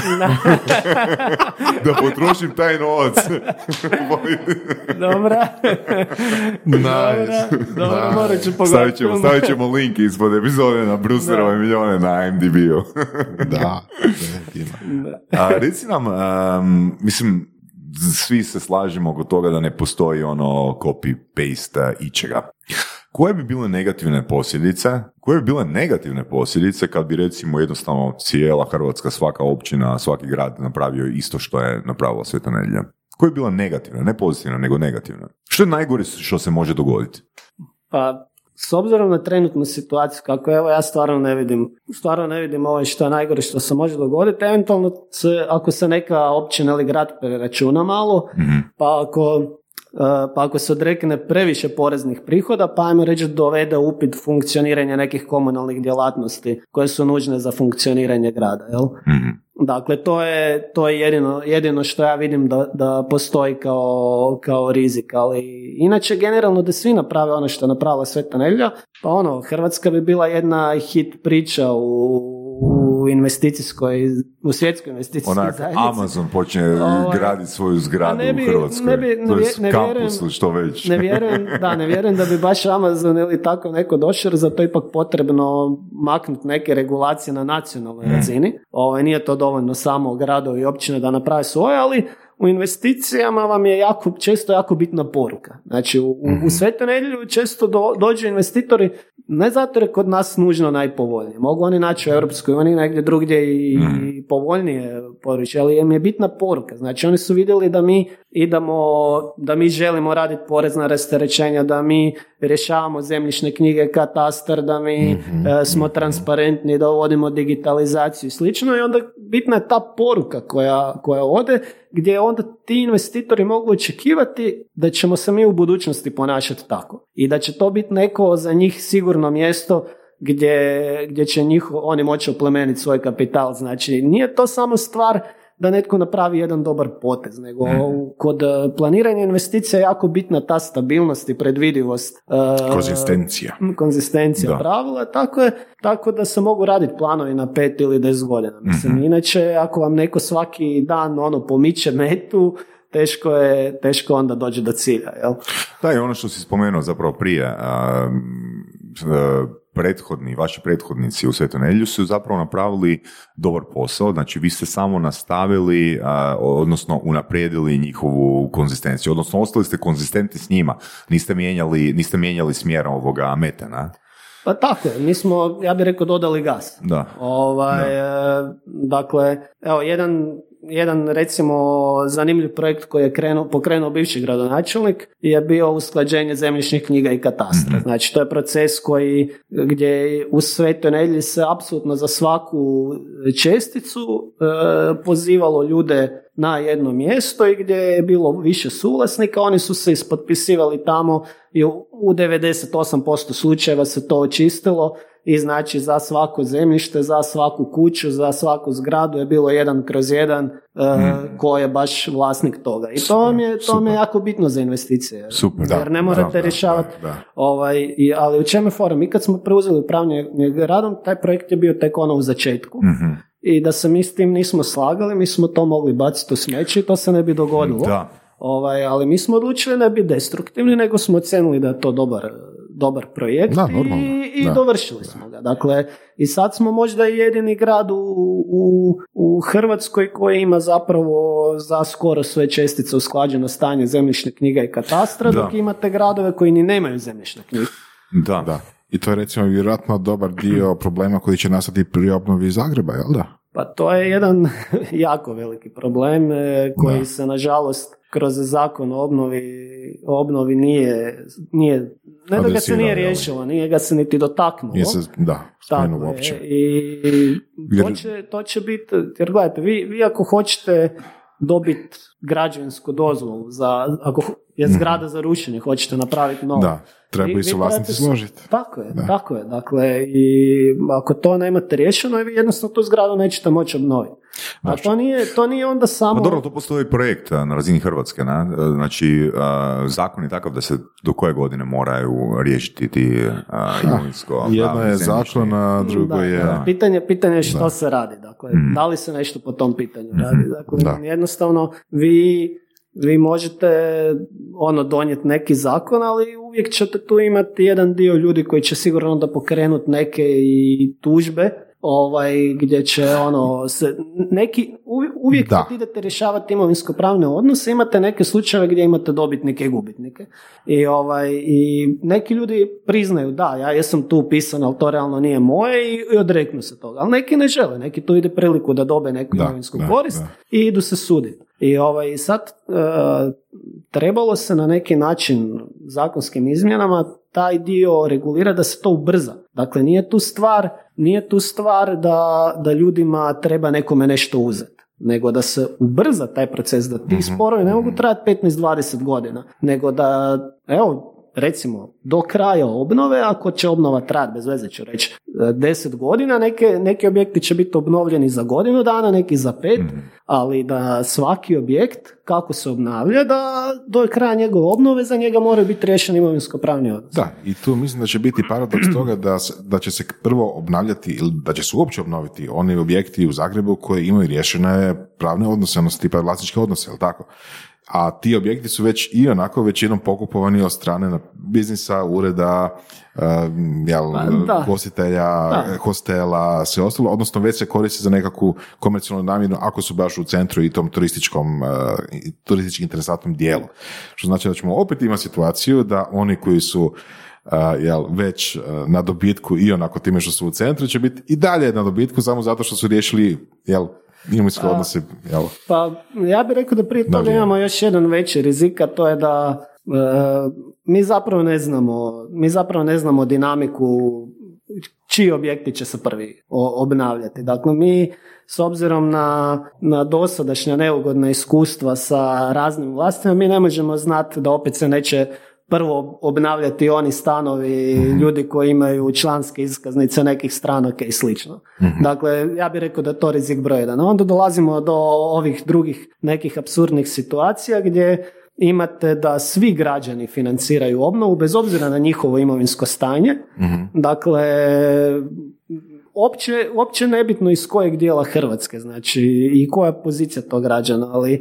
Da potrošim taj novac. Dobra. Nice. Dobra, morat ću pogledati. Stavit ćemo, stavit ćemo link ispod epizode na Brewsterove milijone na I M D B-u. Da. A, reci nam, um, mislim, svi se slažemo oko toga da ne postoji ono copy-paste ičega. Koje bi bile negativne posljedice? Koje bi bile negativne posljedice kad bi recimo jednostavno cijela Hrvatska, svaka općina, svaki grad napravio isto što je napravila Sveta Nedelja? Koje bi bila negativna, ne pozitivna, nego negativna? Što je najgore što se može dogoditi? Pa, s obzirom na trenutnu situaciju, kako evo ja stvarno ne vidim, stvarno ne vidim ovo što je najgore što se može dogoditi, eventualno se, ako se neka općina ili grad preračuna malo, mm-hmm. pa ako... pa ako se odrekne previše poreznih prihoda, pa ajmo reći dovede upit funkcioniranja nekih komunalnih djelatnosti koje su nužne za funkcioniranje grada, jel? Mm-hmm. Dakle, to je, to je jedino, jedino što ja vidim da, da postoji kao, kao rizik, ali inače generalno da svi naprave ono što je napravila Sveta Nedelja, pa ono, Hrvatska bi bila jedna hit priča u u investicijskoj, u svjetskoj investicijskoj onak, zajednici. Amazon počne graditi svoju zgradu bi, u Hrvatskoj. Ne, bi, ne, ne, kampus, vjerujem, što već. ne, vjerujem, da, ne vjerujem da bi baš Amazon ili tako neko došao, zato je ipak potrebno maknuti neke regulacije na nacionalnoj hmm. razini. Ovo, nije to dovoljno samo gradovi i općine da naprave svoje, ali u investicijama vam je jako, često jako bitna poruka. Znači, u, mm-hmm. u Svetu Nedelju često do, dođu investitori, ne zato jer kod nas nužno najpovoljnije. Mogu oni naći u Europskoj uniji negdje drugdje i, mm-hmm. i povoljnije područje, ali im je bitna poruka. Znači, oni su vidjeli da mi idemo, da mi želimo raditi porezna rasterećenja, da mi rješavamo zemljišne knjige, katastar, da mi mm-hmm. e, smo transparentni, da uvodimo digitalizaciju i slično. I onda bitna je ta poruka koja, koja ode, gdje onda ti investitori mogu očekivati da ćemo se mi u budućnosti ponašati tako. I da će to biti neko za njih sigurno mjesto gdje, gdje će njih, oni moći oplemeniti svoj kapital. Znači, nije to samo stvar da netko napravi jedan dobar potez, nego mm-hmm. kod planiranja investicija je jako bitna ta stabilnost i predvidivost. Konzistencija. Uh, konzistencija da. Pravila, tako je, tako da se mogu raditi planovi na pet ili deset godina. Mislim, mm-hmm. inače, ako vam neko svaki dan ono pomiče metu, teško je, teško onda dođe do cilja, jel? Da, i ono što si spomenuo zapravo prije, um, uh, prethodni, vaši prethodnici u Svetoj Nedelji su zapravo napravili dobar posao, znači vi ste samo nastavili, a, odnosno unaprijedili njihovu konzistenciju, odnosno ostali ste konzistentni s njima, niste mijenjali, niste mijenjali smjer ovoga meta, ne? Pa tako je, mi smo, ja bih rekao, dodali gas. Da. Ovaj, da. Dakle, evo, jedan... Jedan, recimo, zanimljiv projekt koji je krenuo, pokrenuo bivši gradonačelnik je bio usklađenje zemljišnih knjiga i katastra. Znači, to je proces koji, gdje u Svetoj Nedelji se apsolutno za svaku česticu e, pozivalo ljude na jedno mjesto i gdje je bilo više suvlasnika, oni su se ispotpisivali tamo i u devedeset osam posto slučajeva se to očistilo. I znači za svako zemljište, za svaku kuću, za svaku zgradu je bilo jedan kroz jedan mm. ko je baš vlasnik toga. I to vam je, to mi je jako bitno za investicije. Super, jer da, ne morate rješavati. Ovaj, ali u čemu je fora? Mi kad smo preuzeli upravljanje gradom, taj projekt je bio tek ono u začetku. Mm-hmm. I da se mi s tim nismo slagali, mi smo to mogli baciti u smeće i to se ne bi dogodilo. Da. Ovaj, ali mi smo odlučili ne biti destruktivni, nego smo ocenili da je to dobar, dobar projekt da, i, i da. dovršili smo ga. Dakle, i sad smo možda jedini grad u, u, u Hrvatskoj koji ima zapravo za skoro sve čestice usklađeno stanje zemljišne knjige i katastra, da. Dok imate gradove koji ni nemaju zemljišne knjige. Da, da. I to je recimo vjerojatno dobar dio problema koji će nastati pri obnovi Zagreba, jel da? Pa to je jedan jako veliki problem koji da. se nažalost kroz zakon o obnovi, obnovi nije, nije, ne da ga se nije riješilo, nije ga se niti dotaknulo. Nije se, da, spomenuo uopće. I to će, to će biti, jer gledajte, vi, vi ako hoćete dobiti građevinsku dozvolu, za, ako je zgrada za rušenje, hoćete napraviti novo. Da, trebaju se vlasnici složiti. Tako je, da. tako je. Dakle, i ako to nemate riješeno, vi jednostavno tu zgradu nećete moći obnoviti. A to nije, to nije onda samo... Pa dobro, to postoji projekt na razini Hrvatske, ne? Znači, zakon je takav da se do koje godine moraju riješiti ti imovinsko... Jedno je zakon, a drugo da, je... Pitanje, pitanje je što da. se radi. Dakle, mm. da li se nešto po tom pitanju radi? Dakle, da. jednostavno, vi... Vi možete ono donijeti neki zakon, ali uvijek ćete tu imati jedan dio ljudi koji će sigurno onda pokrenuti neke i tužbe, ovaj, gdje će ono se neki, uvijek da. kad idete rješavati imovinsko-pravne odnose, imate neke slučajeve gdje imate dobitnike i gubitnike. I, ovaj, i neki ljudi priznaju, da, ja jesam tu upisan, ali to realno nije moje i, i odreknu se toga. Ali neki ne žele, neki tu ide priliku da dobe neku da, imovinsku da, korist da. i idu se suditi. I ovaj, sad e, trebalo se na neki način zakonskim izmjenama taj dio regulira da se to ubrza. Dakle, nije tu stvar, nije tu stvar da, da ljudima treba nekome nešto uzeti, nego da se ubrza taj proces, da ti sporovi ne mogu trajati petnaest dvadeset godina, nego da, evo, recimo, do kraja obnove, ako će obnova trajati, bez veze ću reći, deset godina, neke, neki objekti će biti obnovljeni za godinu dana, neki za pet, ali da svaki objekt, kako se obnavlja, da do kraja njegove obnove za njega moraju biti riješeni imovinsko-pravni odnos. Da, i tu mislim da će biti paradoks toga da, da će se prvo obnavljati ili da će se uopće obnoviti oni objekti u Zagrebu koji imaju riješene pravne odnose, odnosno tipa vlasničke odnose, je li tako? A ti objekti su već i onako većinom pokupovani od strane biznisa, ureda, gostitelja, hostela, sve ostalo, odnosno već se koriste za nekakvu komercijalnu namjenu ako su baš u centru i tom turističkom, turistički interesantnom dijelu. Što znači da ćemo opet imati situaciju da oni koji su Uh, jel, već uh, na dobitku i onako time što su u centru će biti i dalje na dobitku samo zato što su riješili jel, imovinske odnose. Jel. Pa ja bih rekao da prije toga imamo još jedan veći rizik, a to je da uh, mi zapravo ne znamo, mi zapravo ne znamo dinamiku čiji objekti će se prvi obnavljati. Dakle, mi s obzirom na, na dosadašnja neugodna iskustva sa raznim vlastima, mi ne možemo znati da opet se neće prvo obnavljati oni stanovi, mm-hmm. ljudi koji imaju članske iskaznice nekih stranaka i slično. Mm-hmm. Dakle, ja bih rekao da je to rizik broj jedan. Onda dolazimo do ovih drugih nekih apsurdnih situacija gdje imate da svi građani financiraju obnovu bez obzira na njihovo imovinsko stanje. Mm-hmm. Dakle, Opće, opće nebitno iz kojeg dijela Hrvatske, znači, i koja je pozicija tog građana, ali e,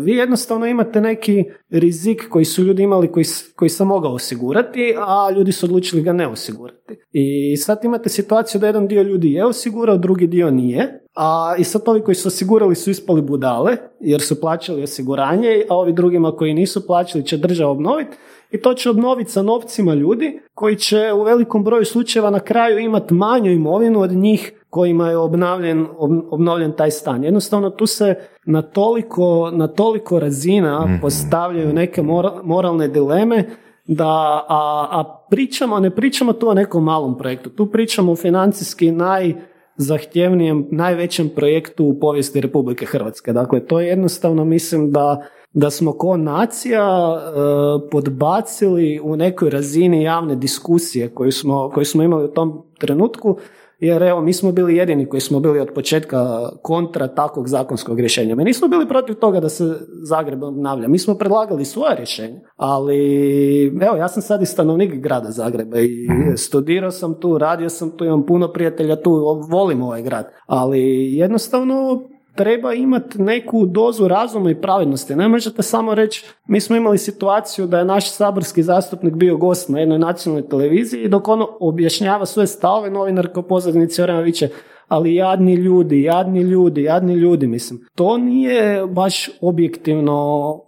vi jednostavno imate neki rizik koji su ljudi imali, koji, koji sam mogao osigurati, a ljudi su odlučili ga ne osigurati. I sad imate situaciju da jedan dio ljudi je osigurao, drugi dio nije. A i sad ovi koji su osigurali su ispali budale jer su plaćali osiguranje, a ovi drugima koji nisu plaćali će država obnoviti i to će obnoviti sa novcima ljudi koji će u velikom broju slučajeva na kraju imati manju imovinu od njih kojima je obnavljen, obnovljen taj stan. Jednostavno tu se na toliko, na toliko razina postavljaju neke moralne dileme da a, a pričamo, ne pričamo tu o nekom malom projektu, tu pričamo o financijski naj zahtjevnijem, najvećem projektu u povijesti Republike Hrvatske. Dakle, to je jednostavno, mislim da, da smo ko nacija e, podbacili u nekoj razini javne diskusije koju smo, koju smo imali u tom trenutku, jer evo, mi smo bili jedini koji smo bili od početka kontra takvog zakonskog rješenja. Mi nismo bili protiv toga da se Zagreb obnavlja. Mi smo predlagali svoje rješenje, ali evo, ja sam sad i stanovnik grada Zagreba i studirao sam tu, radio sam tu, imam puno prijatelja tu, volim ovaj grad, ali jednostavno treba imati neku dozu razuma i pravednosti. Ne možete samo reći, mi smo imali situaciju da je naš saborski zastupnik bio gost na jednoj nacionalnoj televiziji i dok on objašnjava svoje stavove, novinarko pozornici vremena viče, ali jadni ljudi, jadni ljudi, jadni ljudi, mislim. To nije baš objektivno,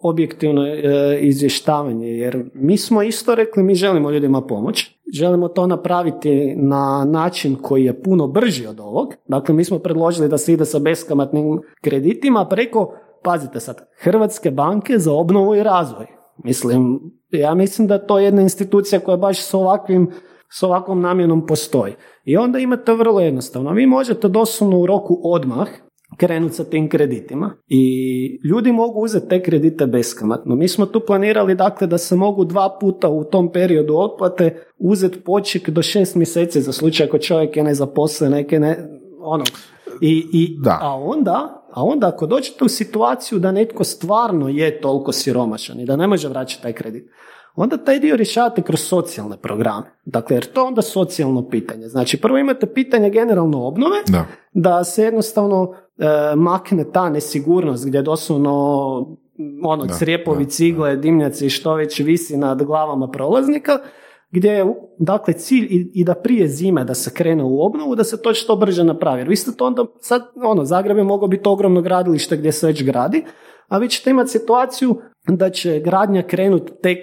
objektivno e, izvještavanje, jer mi smo isto rekli, mi želimo ljudima pomoć, želimo to napraviti na način koji je puno brži od ovog. Dakle, mi smo predložili da se ide sa beskamatnim kreditima preko, pazite sad, Hrvatske banke za obnovu i razvoj. Mislim, ja mislim da to je jedna institucija koja baš s ovakvim s ovakvom namjenom postoji. I onda imate vrlo jednostavno. Vi možete doslovno u roku odmah krenuti sa tim kreditima i ljudi mogu uzeti te kredite beskamatno. Mi smo tu planirali, dakle, da se mogu dva puta u tom periodu otplate uzeti poček do šest mjeseci za slučaj ako čovjek je nezaposlen, neke ne, ono. I, i, a onda... A onda ako dođete u situaciju da netko stvarno je toliko siromašan i da ne može vraćati taj kredit, onda taj dio rješavate kroz socijalne programe. Dakle, jer to je onda socijalno pitanje. Znači, prvo imate pitanje generalno obnove, da, da se jednostavno e, makne ta nesigurnost gdje doslovno ono, crijepovi, cigle, dimnjaci i što već visi nad glavama prolaznika, gdje je, dakle, cilj i, i da prije zime da se krene u obnovu, da se to što brže napravi. Jer vi ste to onda, sad, ono, Zagreb je mogao biti ogromno gradilište gdje se već gradi, a vi ćete imati situaciju da će gradnja krenuti tek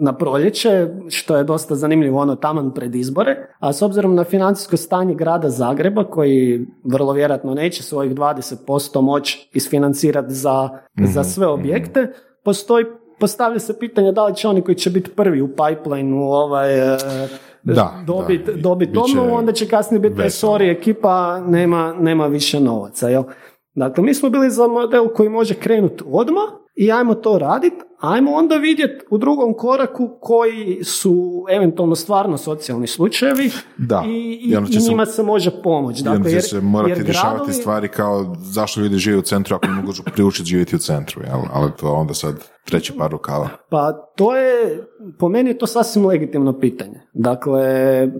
na proljeće, što je dosta zanimljivo, ono, taman pred izbore, a s obzirom na financijsko stanje grada Zagreba, koji vrlo vjerojatno neće svojih dvadeset posto moći isfinancirati za, mm-hmm. za sve objekte, postoji postavlja se pitanje da li će oni koji će biti prvi u pipeline-u ovaj, dobiti dobit obnovu, onda će kasnije biti sorry, ekipa nema, nema više novaca. Jel? Dakle, mi smo bili za model koji može krenuti odmah i ajmo to raditi, ajmo onda vidjeti u drugom koraku koji su eventualno stvarno socijalni slučajevi da. i, i, i njima se, se može pomoći. Dakle, jer se morati jer rješavati gradovi... stvari kao zašto ljudi žive u centru ako ne mogu priučiti živjeti u centru, jel? Ali to onda sad treći par rukava. Pa to je, po meni je to sasvim legitimno pitanje. Dakle, e,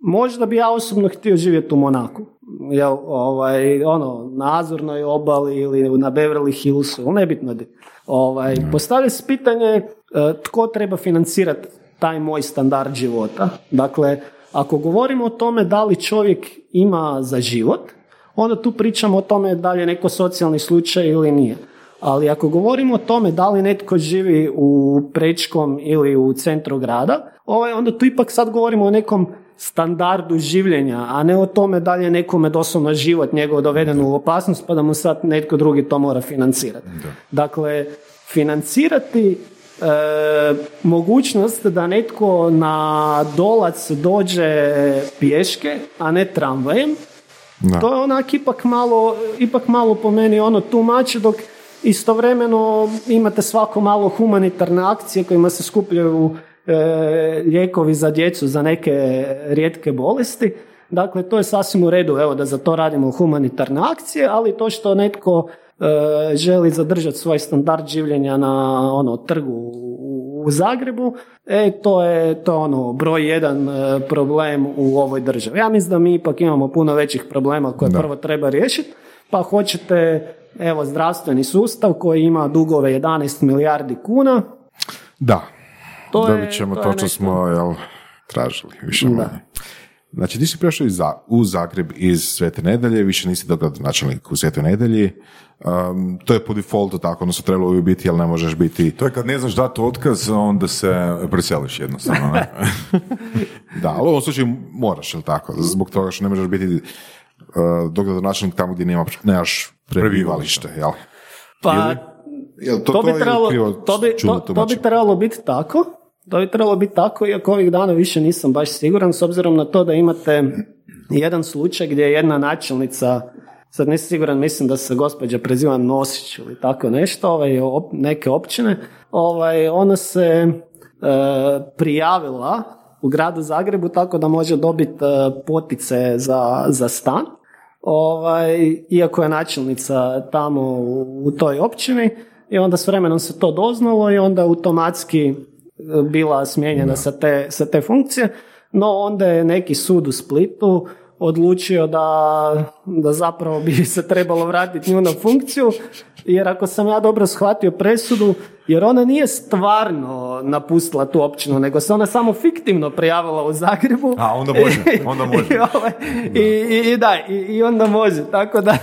možda bi ja osobno htio živjeti u Monaku, jel, ovaj, ono, na Azornoj obali ili na Beverly Hillsu, nebitno je. Ovaj, postavlja se pitanje tko treba financirati taj moj standard života. Dakle, ako govorimo o tome da li čovjek ima za život, onda tu pričamo o tome da li je neko socijalni slučaj ili nije. Ali ako govorimo o tome da li netko živi u Prečkom ili u centru grada, ovaj, onda tu ipak sad govorimo o nekom standardu življenja, a ne o tome da li je nekome doslovno život njegov doveden u opasnost, pa da mu sad netko drugi to mora financirati. Dakle, financirati e, mogućnost da netko na Dolac dođe pješke, a ne tramvajem, da. To je onak ipak malo, ipak malo po meni ono tumači dok Istovremeno imate svako malo humanitarne akcije kojima se skupljaju e, lijekovi za djecu za neke rijetke bolesti. Dakle, to je sasvim u redu, evo, da za to radimo humanitarne akcije, ali to što netko e, želi zadržati svoj standard življenja na ono trgu u, u Zagrebu, e, to je to ono broj jedan e, problem u ovoj državi. Ja mislim da mi ipak imamo puno većih problema koje da. prvo treba riješiti, pa hoćete... Evo, zdravstveni sustav koji ima dugove jedanaest milijardi kuna. Da, to dobit ćemo je, to, to što smo jel, tražili, više da. manje. Znači, ti si prešao u Zagreb iz Svete Nedelje, više nisi dogradonačelnik u Svetoj Nedelji. Um, to je po defaultu tako, odnosno trebalo bi biti, jel ne možeš biti... To je kad ne znaš dati otkaz, onda se preseliš jednostavno. Ne? Da, ali u ovom slučaju moraš, jel tako? Zbog toga što ne možeš biti... dogradonačelnik tamo gdje nemaš, nemaš prebivalište, jel? Pa, jel, to, to, bi trebalo, to, bi, to, to bi trebalo biti tako, to bi trebalo biti tako, iako ovih dana više nisam baš siguran, s obzirom na to da imate jedan slučaj gdje je jedna načelnica, sad nisam siguran, mislim da se gospođa preziva Nosić ili tako nešto, ovaj, op, neke općine, ovaj, ona se e, prijavila u gradu Zagrebu tako da može dobiti potice za, za stan, ovaj, iako je načelnica tamo u, u toj općini, i onda s vremenom se to doznalo i onda automatski bila smijenjena sa te, sa te funkcije, no onda je neki sud u Splitu odlučio da, da zapravo bi se trebalo vratiti nju na funkciju, jer ako sam ja dobro shvatio presudu, jer ona nije stvarno napustila tu općinu, nego se ona samo fiktivno prijavila u Zagrebu. A, onda može, onda može. I, ovaj, da. I, i, da, i, i onda može, tako da,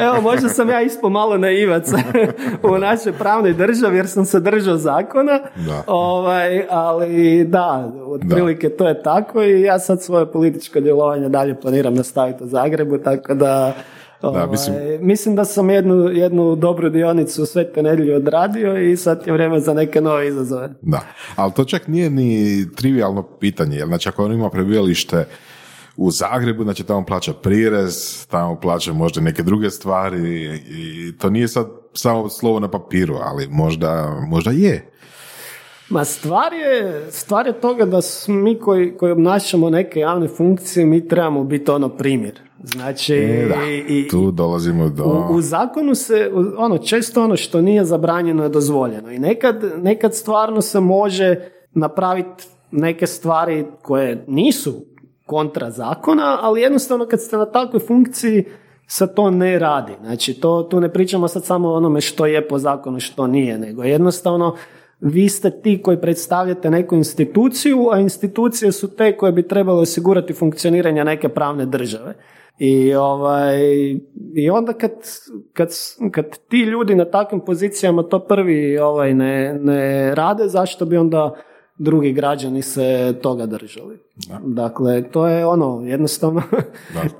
evo, možda sam ja ispao malo naivac u našoj pravnoj državi, jer sam se držao zakona, da. Ovaj, ali da, otprilike to je tako i ja sad svoje političko djelovanje dalje planiram nastaviti u Zagrebu, tako da... Da, ovaj, mislim... mislim da sam jednu, jednu dobru dionicu Svete Nedelje odradio i sad je vrijeme za neke nove izazove. Da, ali to čak nije ni trivialno pitanje, jer znači ako on ima prebivalište u Zagrebu, znači tamo plaća prirez, tamo plaća možda neke druge stvari i to nije sad samo slovo na papiru, ali možda, možda je. Ma stvar je, stvar je toga da mi koji, koji obnašamo neke javne funkcije, mi trebamo biti ono primjer. Znači, e, da, i, tu dolazimo do... U, u zakonu se, ono, često ono što nije zabranjeno je dozvoljeno i nekad, nekad stvarno se može napraviti neke stvari koje nisu kontra zakona, ali jednostavno kad ste na takvoj funkciji se to ne radi. Znači, to, tu ne pričamo sad samo o onome što je po zakonu, što nije, nego jednostavno vi ste ti koji predstavljate neku instituciju, a institucije su te koje bi trebalo osigurati funkcioniranje neke pravne države. I, ovaj, i onda kad, kad, kad ti ljudi na takvim pozicijama to prvi ovaj, ne, ne rade, zašto bi onda drugi građani se toga držali? Da. Dakle, to je ono, jednostavno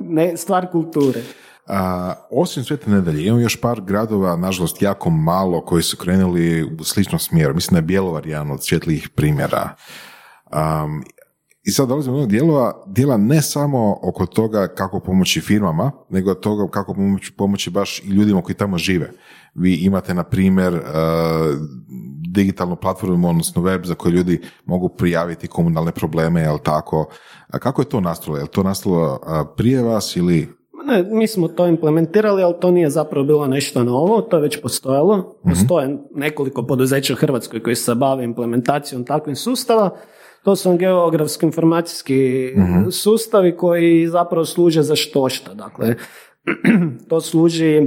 ne, stvar kulture. A, osim Svete Nedelje, imamo još par gradova, nažalost jako malo, koji su krenuli u sličnom smjeru. Mislim da je Bjelovar jedan od svjetlijih primjera. Um, I sad dolazimo do jednog dijela ne samo oko toga kako pomoći firmama, nego toga kako pomoći, pomoći baš i ljudima koji tamo žive. Vi imate, na primjer, uh, digitalnu platformu, odnosno web za koju ljudi mogu prijaviti komunalne probleme, jel tako? A kako je to nastalo? Je li to nastalo prije vas ili... Ne, mi smo to implementirali, ali to nije zapravo bilo nešto novo, to je već postojalo. Postoje nekoliko poduzeća u Hrvatskoj koji se bave implementacijom takvih sustava. To su geografski informacijski uh-huh. sustavi koji zapravo služe za što što. Dakle, to služi,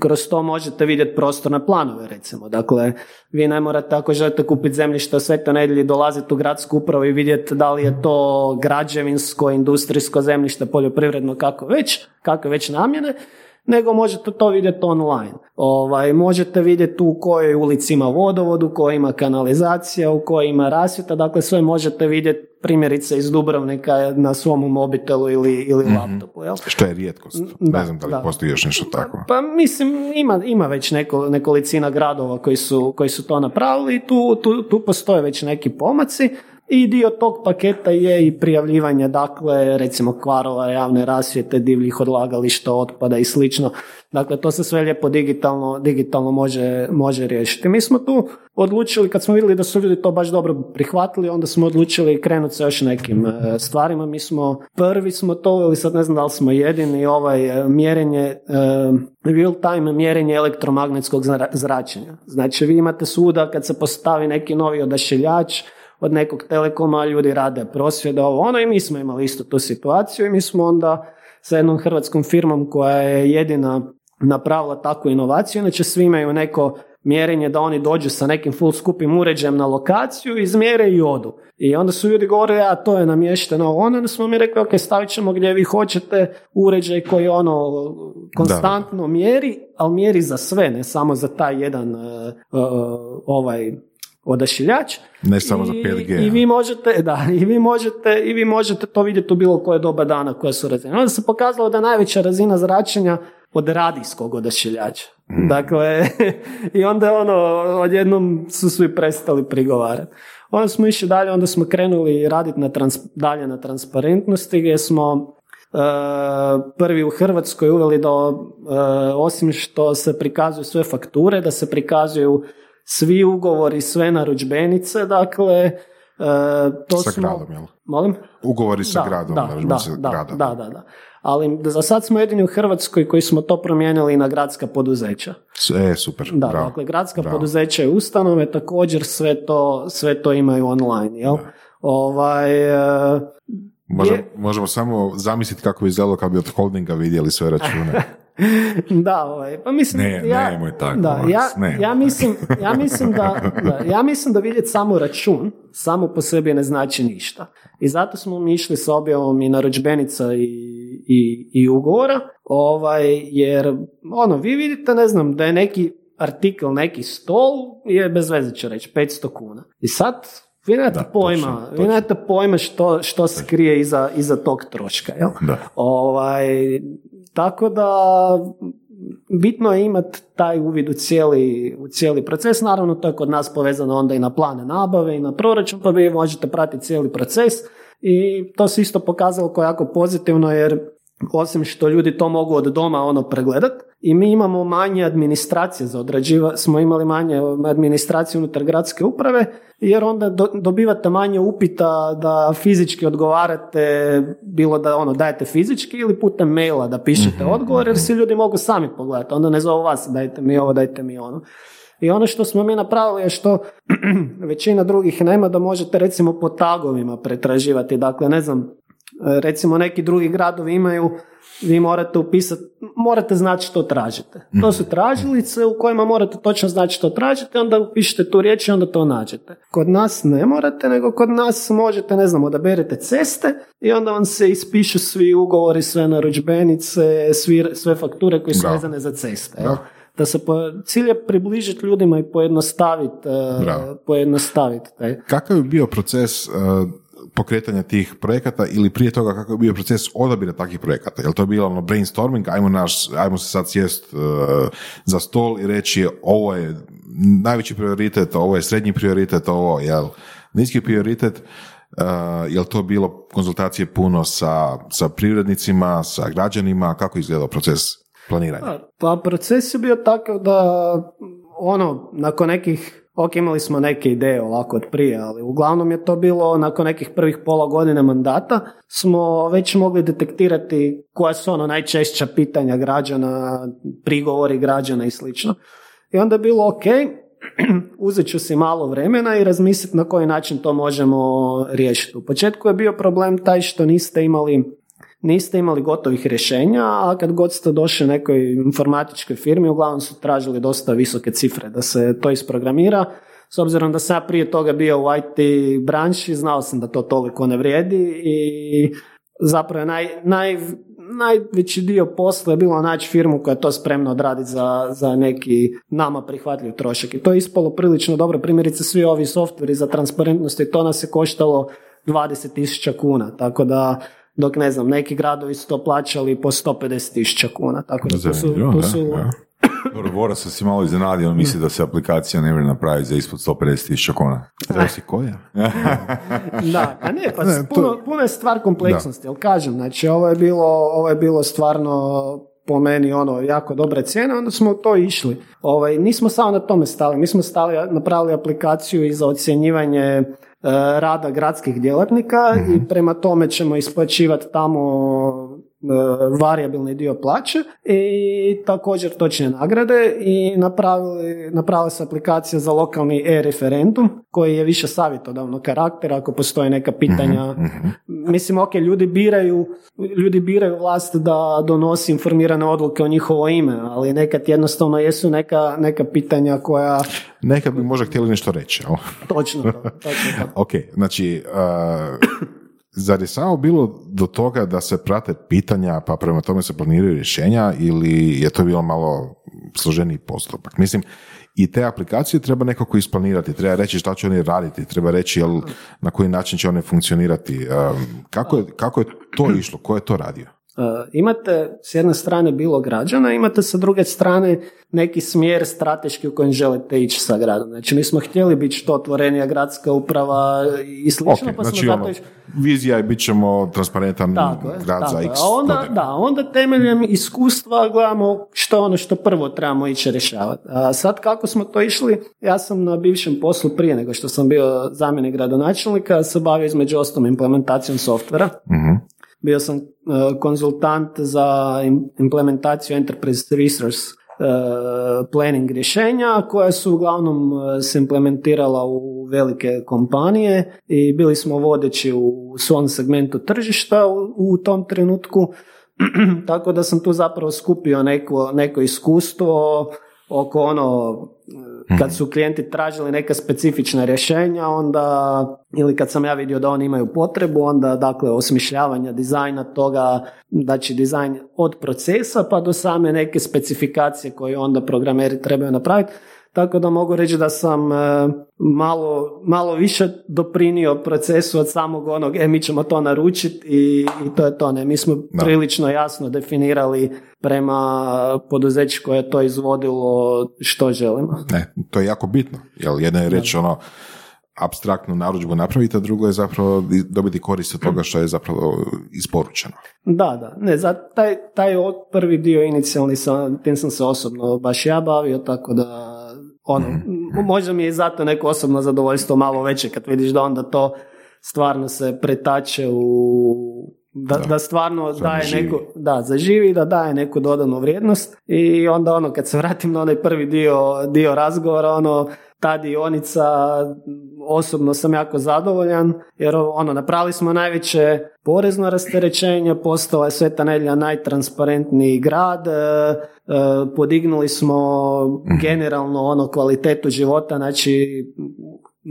kroz to možete vidjeti prostorne planove, recimo. Dakle, vi ne morate, ako želite kupiti zemljište u Svetoj Nedelji, dolaziti u gradsku upravu i vidjeti da li je to građevinsko, industrijsko zemljište, poljoprivredno, kako već, kako već namjene, nego možete to vidjeti online. Ovaj, možete vidjeti u kojoj ulici ima vodovod, u kojoj ima kanalizacija, u kojoj ima rasvjeta, dakle sve možete vidjeti primjerice iz Dubrovnika na svom mobitelu ili, ili mm-hmm. laptopu. Jel? Što je rijetkost, da, ne znam da li da. postoji još nešto tako. Pa mislim, ima, ima već neko, nekolicina gradova koji su, koji su to napravili i tu, tu, tu postoje već neki pomaci. I dio tog paketa je i prijavljivanje, dakle, recimo kvarova, javne rasvjete, divljih odlagališta, otpada i slično. Dakle, to se sve lijepo digitalno, digitalno može, može riješiti. Mi smo tu odlučili, kad smo vidjeli da su ljudi to baš dobro prihvatili, onda smo odlučili krenuti sa još nekim stvarima. Mi smo prvi smo to, ili sad ne znam da li smo jedini, ovaj mjerenje, real time mjerenje elektromagnetskog zračenja. Znači, vi imate svuda kad se postavi neki novi odašiljač od nekog telekoma, ljudi rade prosvjede, ovo ono, i mi smo imali isto tu situaciju i mi smo onda sa jednom hrvatskom firmom koja je jedina napravila takvu inovaciju, inače svi imaju neko mjerenje da oni dođu sa nekim full skupim uređajem na lokaciju, izmjere i odu. I onda su ljudi govorili, a to je namješteno, ono, onda smo mi rekli, ok, stavit ćemo gdje vi hoćete uređaj koji ono konstantno da. mjeri, ali mjeri za sve, ne samo za taj jedan uh, uh, ovaj... odašiljač. Ne samo za pet G. I vi možete, da, i vi možete, i vi možete to vidjeti u bilo koje doba dana koje su razine. Onda se pokazalo da je najveća razina zračenja od radijskog odašiljača. Mm. Dakle, i onda ono, odjednom su svi prestali prigovarati. Onda smo išli dalje, onda smo krenuli raditi na trans, dalje na transparentnosti, gdje smo Uh, prvi u Hrvatskoj uveli da uh, osim što se prikazuju sve fakture, da se prikazuju svi ugovori, sve narudžbenice, dakle, uh, to sa smo... gradom, jel? Molim? Ugovori sa da, gradom, da, da, sa da, gradom. Da, da, da. Ali za sad smo jedini u Hrvatskoj koji smo to promijenili na gradska poduzeća. E, super, da, bravo. Dakle, gradska bravo. poduzeća i ustanove također sve to, sve to imaju online, jel? Da. Ovaj... Uh, Možemo, je... možemo samo zamisliti kako bi izgledalo kad bi od holdinga vidjeli sve račune. Da, ovaj, pa mislim... Ne, ja, nemoj tako. Da, ja, ne, ja, mislim, ja, mislim da, da, ja mislim da vidjeti samo račun, samo po sebi ne znači ništa. I zato smo mi išli s objavom i narudžbenica i, i, i ugovora, ovaj, jer ono, vi vidite, ne znam, da je neki artikl, neki stol, je bez veze ću reći, petsto kuna. I sad... Vi nemate pojma, točno, točno. pojma što, što se krije iza, iza tog troška. Jel? Da. Ovaj, tako da bitno je imati taj uvid u cijeli, u cijeli proces. Naravno, to je kod nas povezano onda i na plane nabave i na proračun, pa vi možete pratiti cijeli proces. I to se isto pokazalo kao jako pozitivno, jer osim što ljudi to mogu od doma ono pregledati, i mi imamo manje administracije za odrađiva, smo imali manje administracije unutar gradske uprave, jer onda do, dobivate manje upita da fizički odgovarate, bilo da ono dajete fizički ili putem maila da pišete mm-hmm. odgovor, jer svi ljudi mogu sami pogledati, onda ne zovu vas, dajte mi ovo, dajte mi ono. I ono što smo mi napravili je što većina drugih nema, da možete recimo po tagovima pretraživati, dakle ne znam, recimo neki drugi gradovi imaju, vi morate upisati, morate znati što tražite. To su tražilice u kojima morate točno znati što tražite, onda upišete tu riječ i onda to nađete. Kod nas ne morate, nego kod nas možete, ne znam, odaberete ceste i onda vam se ispišu svi ugovori, sve narudžbenice, svi, sve fakture koje su vezane za ceste. Da. Da se po, cilj je približiti ljudima i pojednostaviti. Uh, pojednostavit, Kakav je bio proces... Uh... pokretanja tih projekata, ili prije toga kako je bio proces odabira takvih projekata? Jel to je bilo ono brainstorming, ajmo, naš, ajmo se sad sjest uh, za stol i reći ovo je najveći prioritet, ovo je srednji prioritet, ovo je niski prioritet, uh, jel to bilo konzultacije puno sa, sa privrednicima, sa građanima, kako je izgledao proces planiranja? Pa proces je bio takav da ono, nakon nekih ok, imali smo neke ideje ovako od prije, ali uglavnom je to bilo nakon nekih prvih pola godine mandata smo već mogli detektirati koja su ono najčešća pitanja građana, prigovori građana i slično. I onda je bilo ok, uzet ću si malo vremena i razmisliti na koji način to možemo riješiti. U početku je bio problem taj što niste imali Niste imali gotovih rješenja, a kad god ste došli nekoj informatičkoj firmi, uglavnom su tražili dosta visoke cifre da se to isprogramira. S obzirom da sam ja prije toga bio u I T branši, znao sam da to toliko ne vrijedi i zapravo naj, naj, najveći dio posla je bilo naći firmu koja je to spremna odraditi za, za neki nama prihvatljiv trošak. I to je ispalo prilično dobro. Primjerice, svi ovi softveri za transparentnost i to nas je koštalo dvadeset tisuća kuna, tako da... Dok ne znam, neki gradovi su to plaćali po sto pedeset tisuća kuna. Tako da tu su, tu su, Dobro, Bora sam si malo iznenadio, misli da se aplikacija ne može napraviti za ispod sto pedeset tisuća kuna. Zdravo si koja? Da, a ne, pa ne, puno, to... puno je stvar kompleksnosti, ali kažem, znači ovo je bilo, ovo je bilo stvarno... po meni ono jako dobra cijena, onda smo to išli. Ovaj, nismo samo na tome stali, mi smo stali, napravili aplikaciju i za ocjenjivanje e, rada gradskih djelatnika i prema tome ćemo isplaćivati tamo e, varijabilni dio plaće i također točne nagrade i napravili, napravili se aplikacija za lokalni e-referendum koji je više savjetodavnog karaktera ako postoje neka pitanja. Mislim, ok, ljudi biraju, ljudi biraju vlast da donosi informirane odluke o njihovo ime, ali nekad jednostavno jesu neka, neka pitanja koja... Nekad bi možda htjeli nešto reći, ali... Točno to, točno to. Ok, znači... Uh... Zar je samo bilo do toga da se prate pitanja pa prema tome se planiraju rješenja ili je to bilo malo složeniji postupak? Mislim, i te aplikacije treba nekako isplanirati, treba reći šta će oni raditi, treba reći jel, na koji način će one funkcionirati. Kako je, kako je to išlo? Ko je to radio? Imate s jedne strane bilo građana, imate sa druge strane neki smjer strateški u kojem želite ići sa gradom. Znači mi smo htjeli biti što otvorenija gradska uprava i slično. Okay, pa znači ono, zato... vizija je bit ćemo transparentan tako grad je, za x onda, da, onda temeljem iskustva gledamo što je ono što prvo trebamo ići rješavati. A sad kako smo to išli, ja sam na bivšem poslu prije nego što sam bio zamjenik gradonačelnika se bavio između ostalom implementacijom softvera. Mm-hmm. Bio sam uh, konzultant za implementaciju Enterprise Resource uh, Planning rješenja koja su uglavnom uh, se implementirala u velike kompanije i bili smo vodeći u svom segmentu tržišta u, u tom trenutku, tako da sam tu zapravo skupio neko, neko iskustvo oko ono... Kad su klijenti tražili neka specifična rješenja, onda, ili kad sam ja vidio da oni imaju potrebu, onda dakle osmišljavanja dizajna toga, znači dizajn od procesa pa do same neke specifikacije koje onda programeri trebaju napraviti. Tako da mogu reći da sam e, malo, malo više doprinio procesu od samog onog, e mi ćemo to naručiti i, i to je to. Ne. Mi smo no. prilično jasno definirali prema poduzeću koje je to izvodilo što želimo. Ne, to je jako bitno, jer jedna je reći ono, apstraktnu narudžbu napraviti, a drugo je zapravo dobiti korist od toga što je zapravo isporučeno. Da, da. Ne, za taj, taj prvi dio inicijalni, sam, tim sam se osobno baš ja bavio, tako da ono, možda mi je zato neko osobno zadovoljstvo malo veće kad vidiš da onda to stvarno se pretače u... Da, da, da stvarno daje zaživi. Neku, da, zaživi, da daje neku dodanu vrijednost i onda ono, kad se vratim na onaj prvi dio, dio razgovora, ono, ta dionica, osobno sam jako zadovoljan, jer ono, napravili smo najveće porezno rasterećenje, postala je Sveta Nedelja najtransparentniji grad, e, e, podignuli smo generalno ono, kvalitetu života, znači...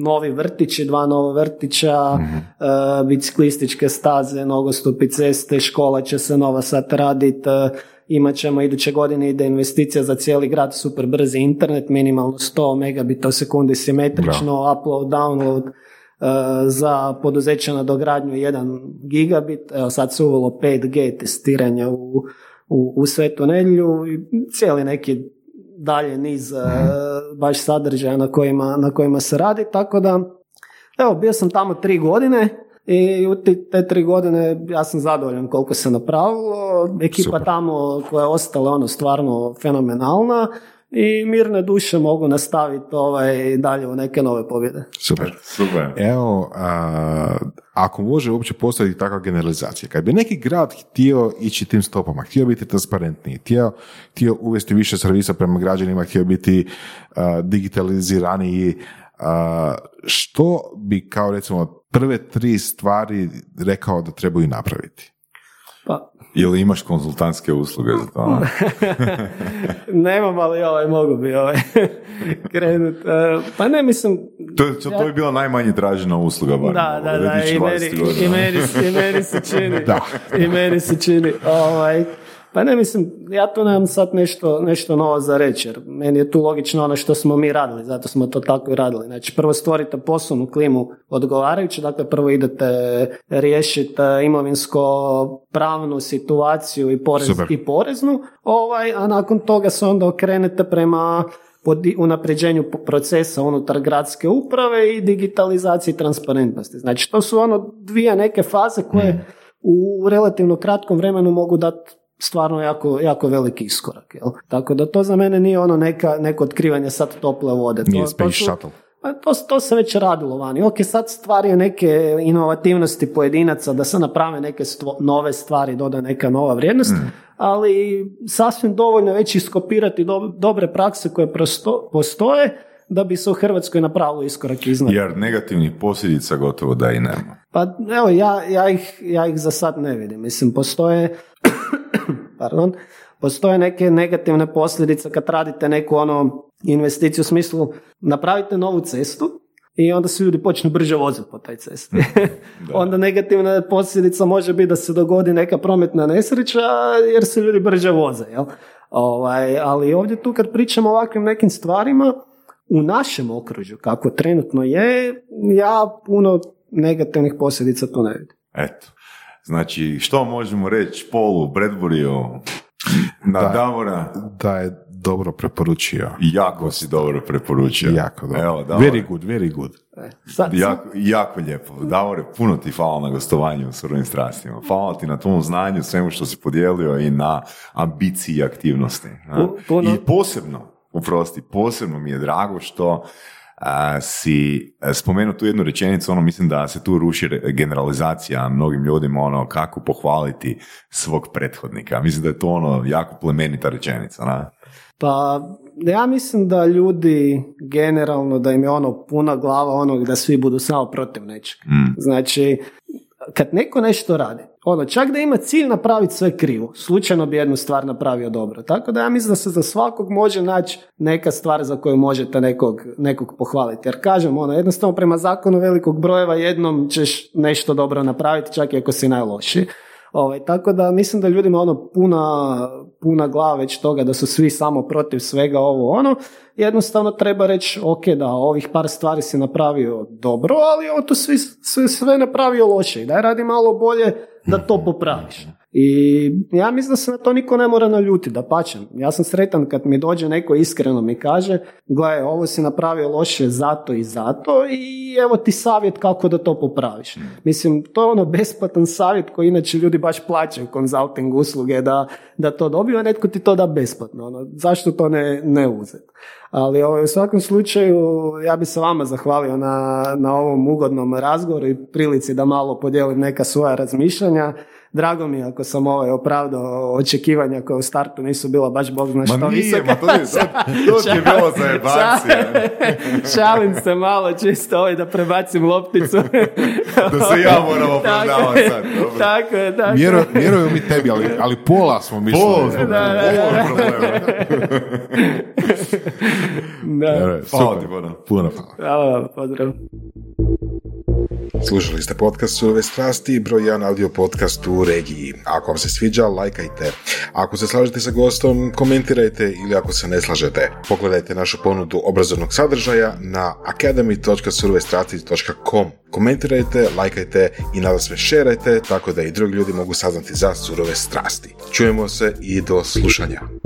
Novi vrtići, dva nova vrtića, mm-hmm. e, biciklističke staze, nogostupi, ceste, škola će se nova sad raditi, e, imat ćemo iduće godine ide investicija za cijeli grad, super brzi internet, minimalno sto megabita u sekundi simetrično, Bra. upload, download, e, za poduzeća na dogradnju jedan gigabit, evo sad se uvelo pet G testiranja u, u, u Svetu Nedelju i cijeli neki dalje niz mm. baš sadržaja na kojima, na kojima se radi, tako da, evo, bio sam tamo tri godine i u te tri godine ja sam zadovoljan koliko se napravilo, ekipa Super. tamo koja je ostala ono stvarno fenomenalna i mirne duše mogu nastaviti ovaj, dalje u neke nove pobjede. Super. Super. Evo, a, ako može uopće postaviti takva generalizacija, kad bi neki grad htio ići tim stopama, htio biti transparentniji, htio, htio uvesti više servisa prema građanima, htio biti a, digitaliziraniji, a, što bi kao recimo prve tri stvari rekao da trebaju napraviti? Pa... Ili imaš konzultantske usluge za to? Nemam, ali ovaj, mogu bi ovaj krenut. Pa ne, mislim... To, to, to je bila najmanje tražena usluga. Bar, da, da, da, i meni se čini. I meni se čini. Ovaj, Pa ne, mislim, ja tu nemam sad nešto, nešto novo za reći, jer meni je tu logično ono što smo mi radili, zato smo to tako i radili. Znači, prvo stvorite poslovnu klimu odgovarajuću, dakle, prvo idete riješiti imovinsko-pravnu situaciju i, porez, i poreznu, ovaj, a nakon toga se onda okrenete prema unapređenju procesa unutar gradske uprave i digitalizaciji transparentnosti. Znači, to su ono dvije neke faze koje u relativno kratkom vremenu mogu dati stvarno jako, jako veliki iskorak. Jel? Tako da to za mene nije ono neka, neko otkrivanje sad tople vode. Nije to, space shuttle. To, to se već radilo vani. Ok, sad stvar je neke inovativnosti pojedinaca da se naprave neke stvo, nove stvari, doda neka nova vrijednost, mm. ali sasvim dovoljno već iskopirati do, dobre prakse koje prosto, postoje da bi se u Hrvatskoj napravilo iskorak iznad. Jer negativnih posljedica gotovo da i nema. Pa evo, ja, ja, ih, ja ih za sad ne vidim. Mislim, postoje pardon, postoje neke negativne posljedice kad radite neku ono investiciju u smislu napravite novu cestu i onda se ljudi počnu brže voziti po taj cesti. Onda negativna posljedica može biti da se dogodi neka prometna nesreća jer se ljudi brže voze. Jel? Ovaj, ali ovdje tu kad pričamo o ovakvim nekim stvarima u našem okružju kako trenutno je, ja puno negativnih posljedica tu ne vidim. Eto. Znači, što možemo reći Paulu Bradburyu na da, Davora? Da je dobro preporučio. Jako si dobro preporučio. Jako dobro. Evo, Davore, very good, very good. E, sad, jako, jako lijepo. Davore, puno ti hvala na gostovanju u Surovim strastima. Hvala ti na tvom znanju, svemu što si podijelio i na ambiciji i aktivnosti. Puno. I posebno, uprosti, posebno mi je drago što A, si spomenuo tu jednu rečenicu, ono mislim da se tu ruši generalizacija mnogim ljudima, ono kako pohvaliti svog prethodnika. Mislim da je to ono jako plemenita rečenica. Na? Pa ja mislim da ljudi generalno da im je ono puna glava onog da svi budu samo protiv nečega. Mm. Znači, kad neko nešto radi, ono, čak da ima cilj napraviti sve krivo, slučajno bi jednu stvar napravio dobro. Tako da ja mislim da se za svakog može naći neka stvar za koju možete nekog, nekog pohvaliti. Jer kažem, ono, jednostavno prema zakonu velikog brojeva jednom ćeš nešto dobro napraviti, čak i ako si najloši. Ovaj, tako da mislim da ljudima ono puna, puna glava već toga da su svi samo protiv svega ovo ono, jednostavno treba reći ok da ovih par stvari si napravio dobro, ali ovo tu svi, svi, sve napravio loše i daj radi malo bolje da to popraviš. I ja mislim da se na to niko ne mora naljuti, da pačem. Ja sam sretan kad mi dođe neko iskreno mi kaže gledaj, ovo si napravio loše zato i zato i evo ti savjet kako da to popraviš. Mislim, to je ono besplatan savjet koji inače ljudi baš plaćaju konzulting usluge da, da to dobiju, a netko ti to da besplatno. Ono, zašto to ne, ne uzeti? Ali ovaj, u svakom slučaju ja bi se vama zahvalio na, na ovom ugodnom razgovoru i prilici da malo podijelim neka svoja razmišljanja. Drago mi je ako sam ovaj opravdao očekivanja koja u startu nisu bila baš bog zna što ma nije, visoka. Ma to je sad, to ti je bilo za jebacije. Šalim se malo čisto ovaj da prebacim lopticu. Da se ja moram opravdavati sad. Dobro. Tako je, tako. Vjeruju, vjeruju mi tebi, ali, ali pola smo mišli. Pola smo, pola problema. Da. Hvala ti, Bono. Puno hvala. Hvala, pozdrav. Slušali ste podcast Surove strasti, broj jedan audio podcast u regiji. Ako vam se sviđa, lajkajte. Ako se slažete sa gostom, komentirajte ili ako se ne slažete, pogledajte našu ponudu obrazovnog sadržaja na academy dot surove strasti dot com. Komentirajte, lajkajte i nadasve šerajte tako da i drugi ljudi mogu saznati za Surove strasti. Čujemo se i do slušanja.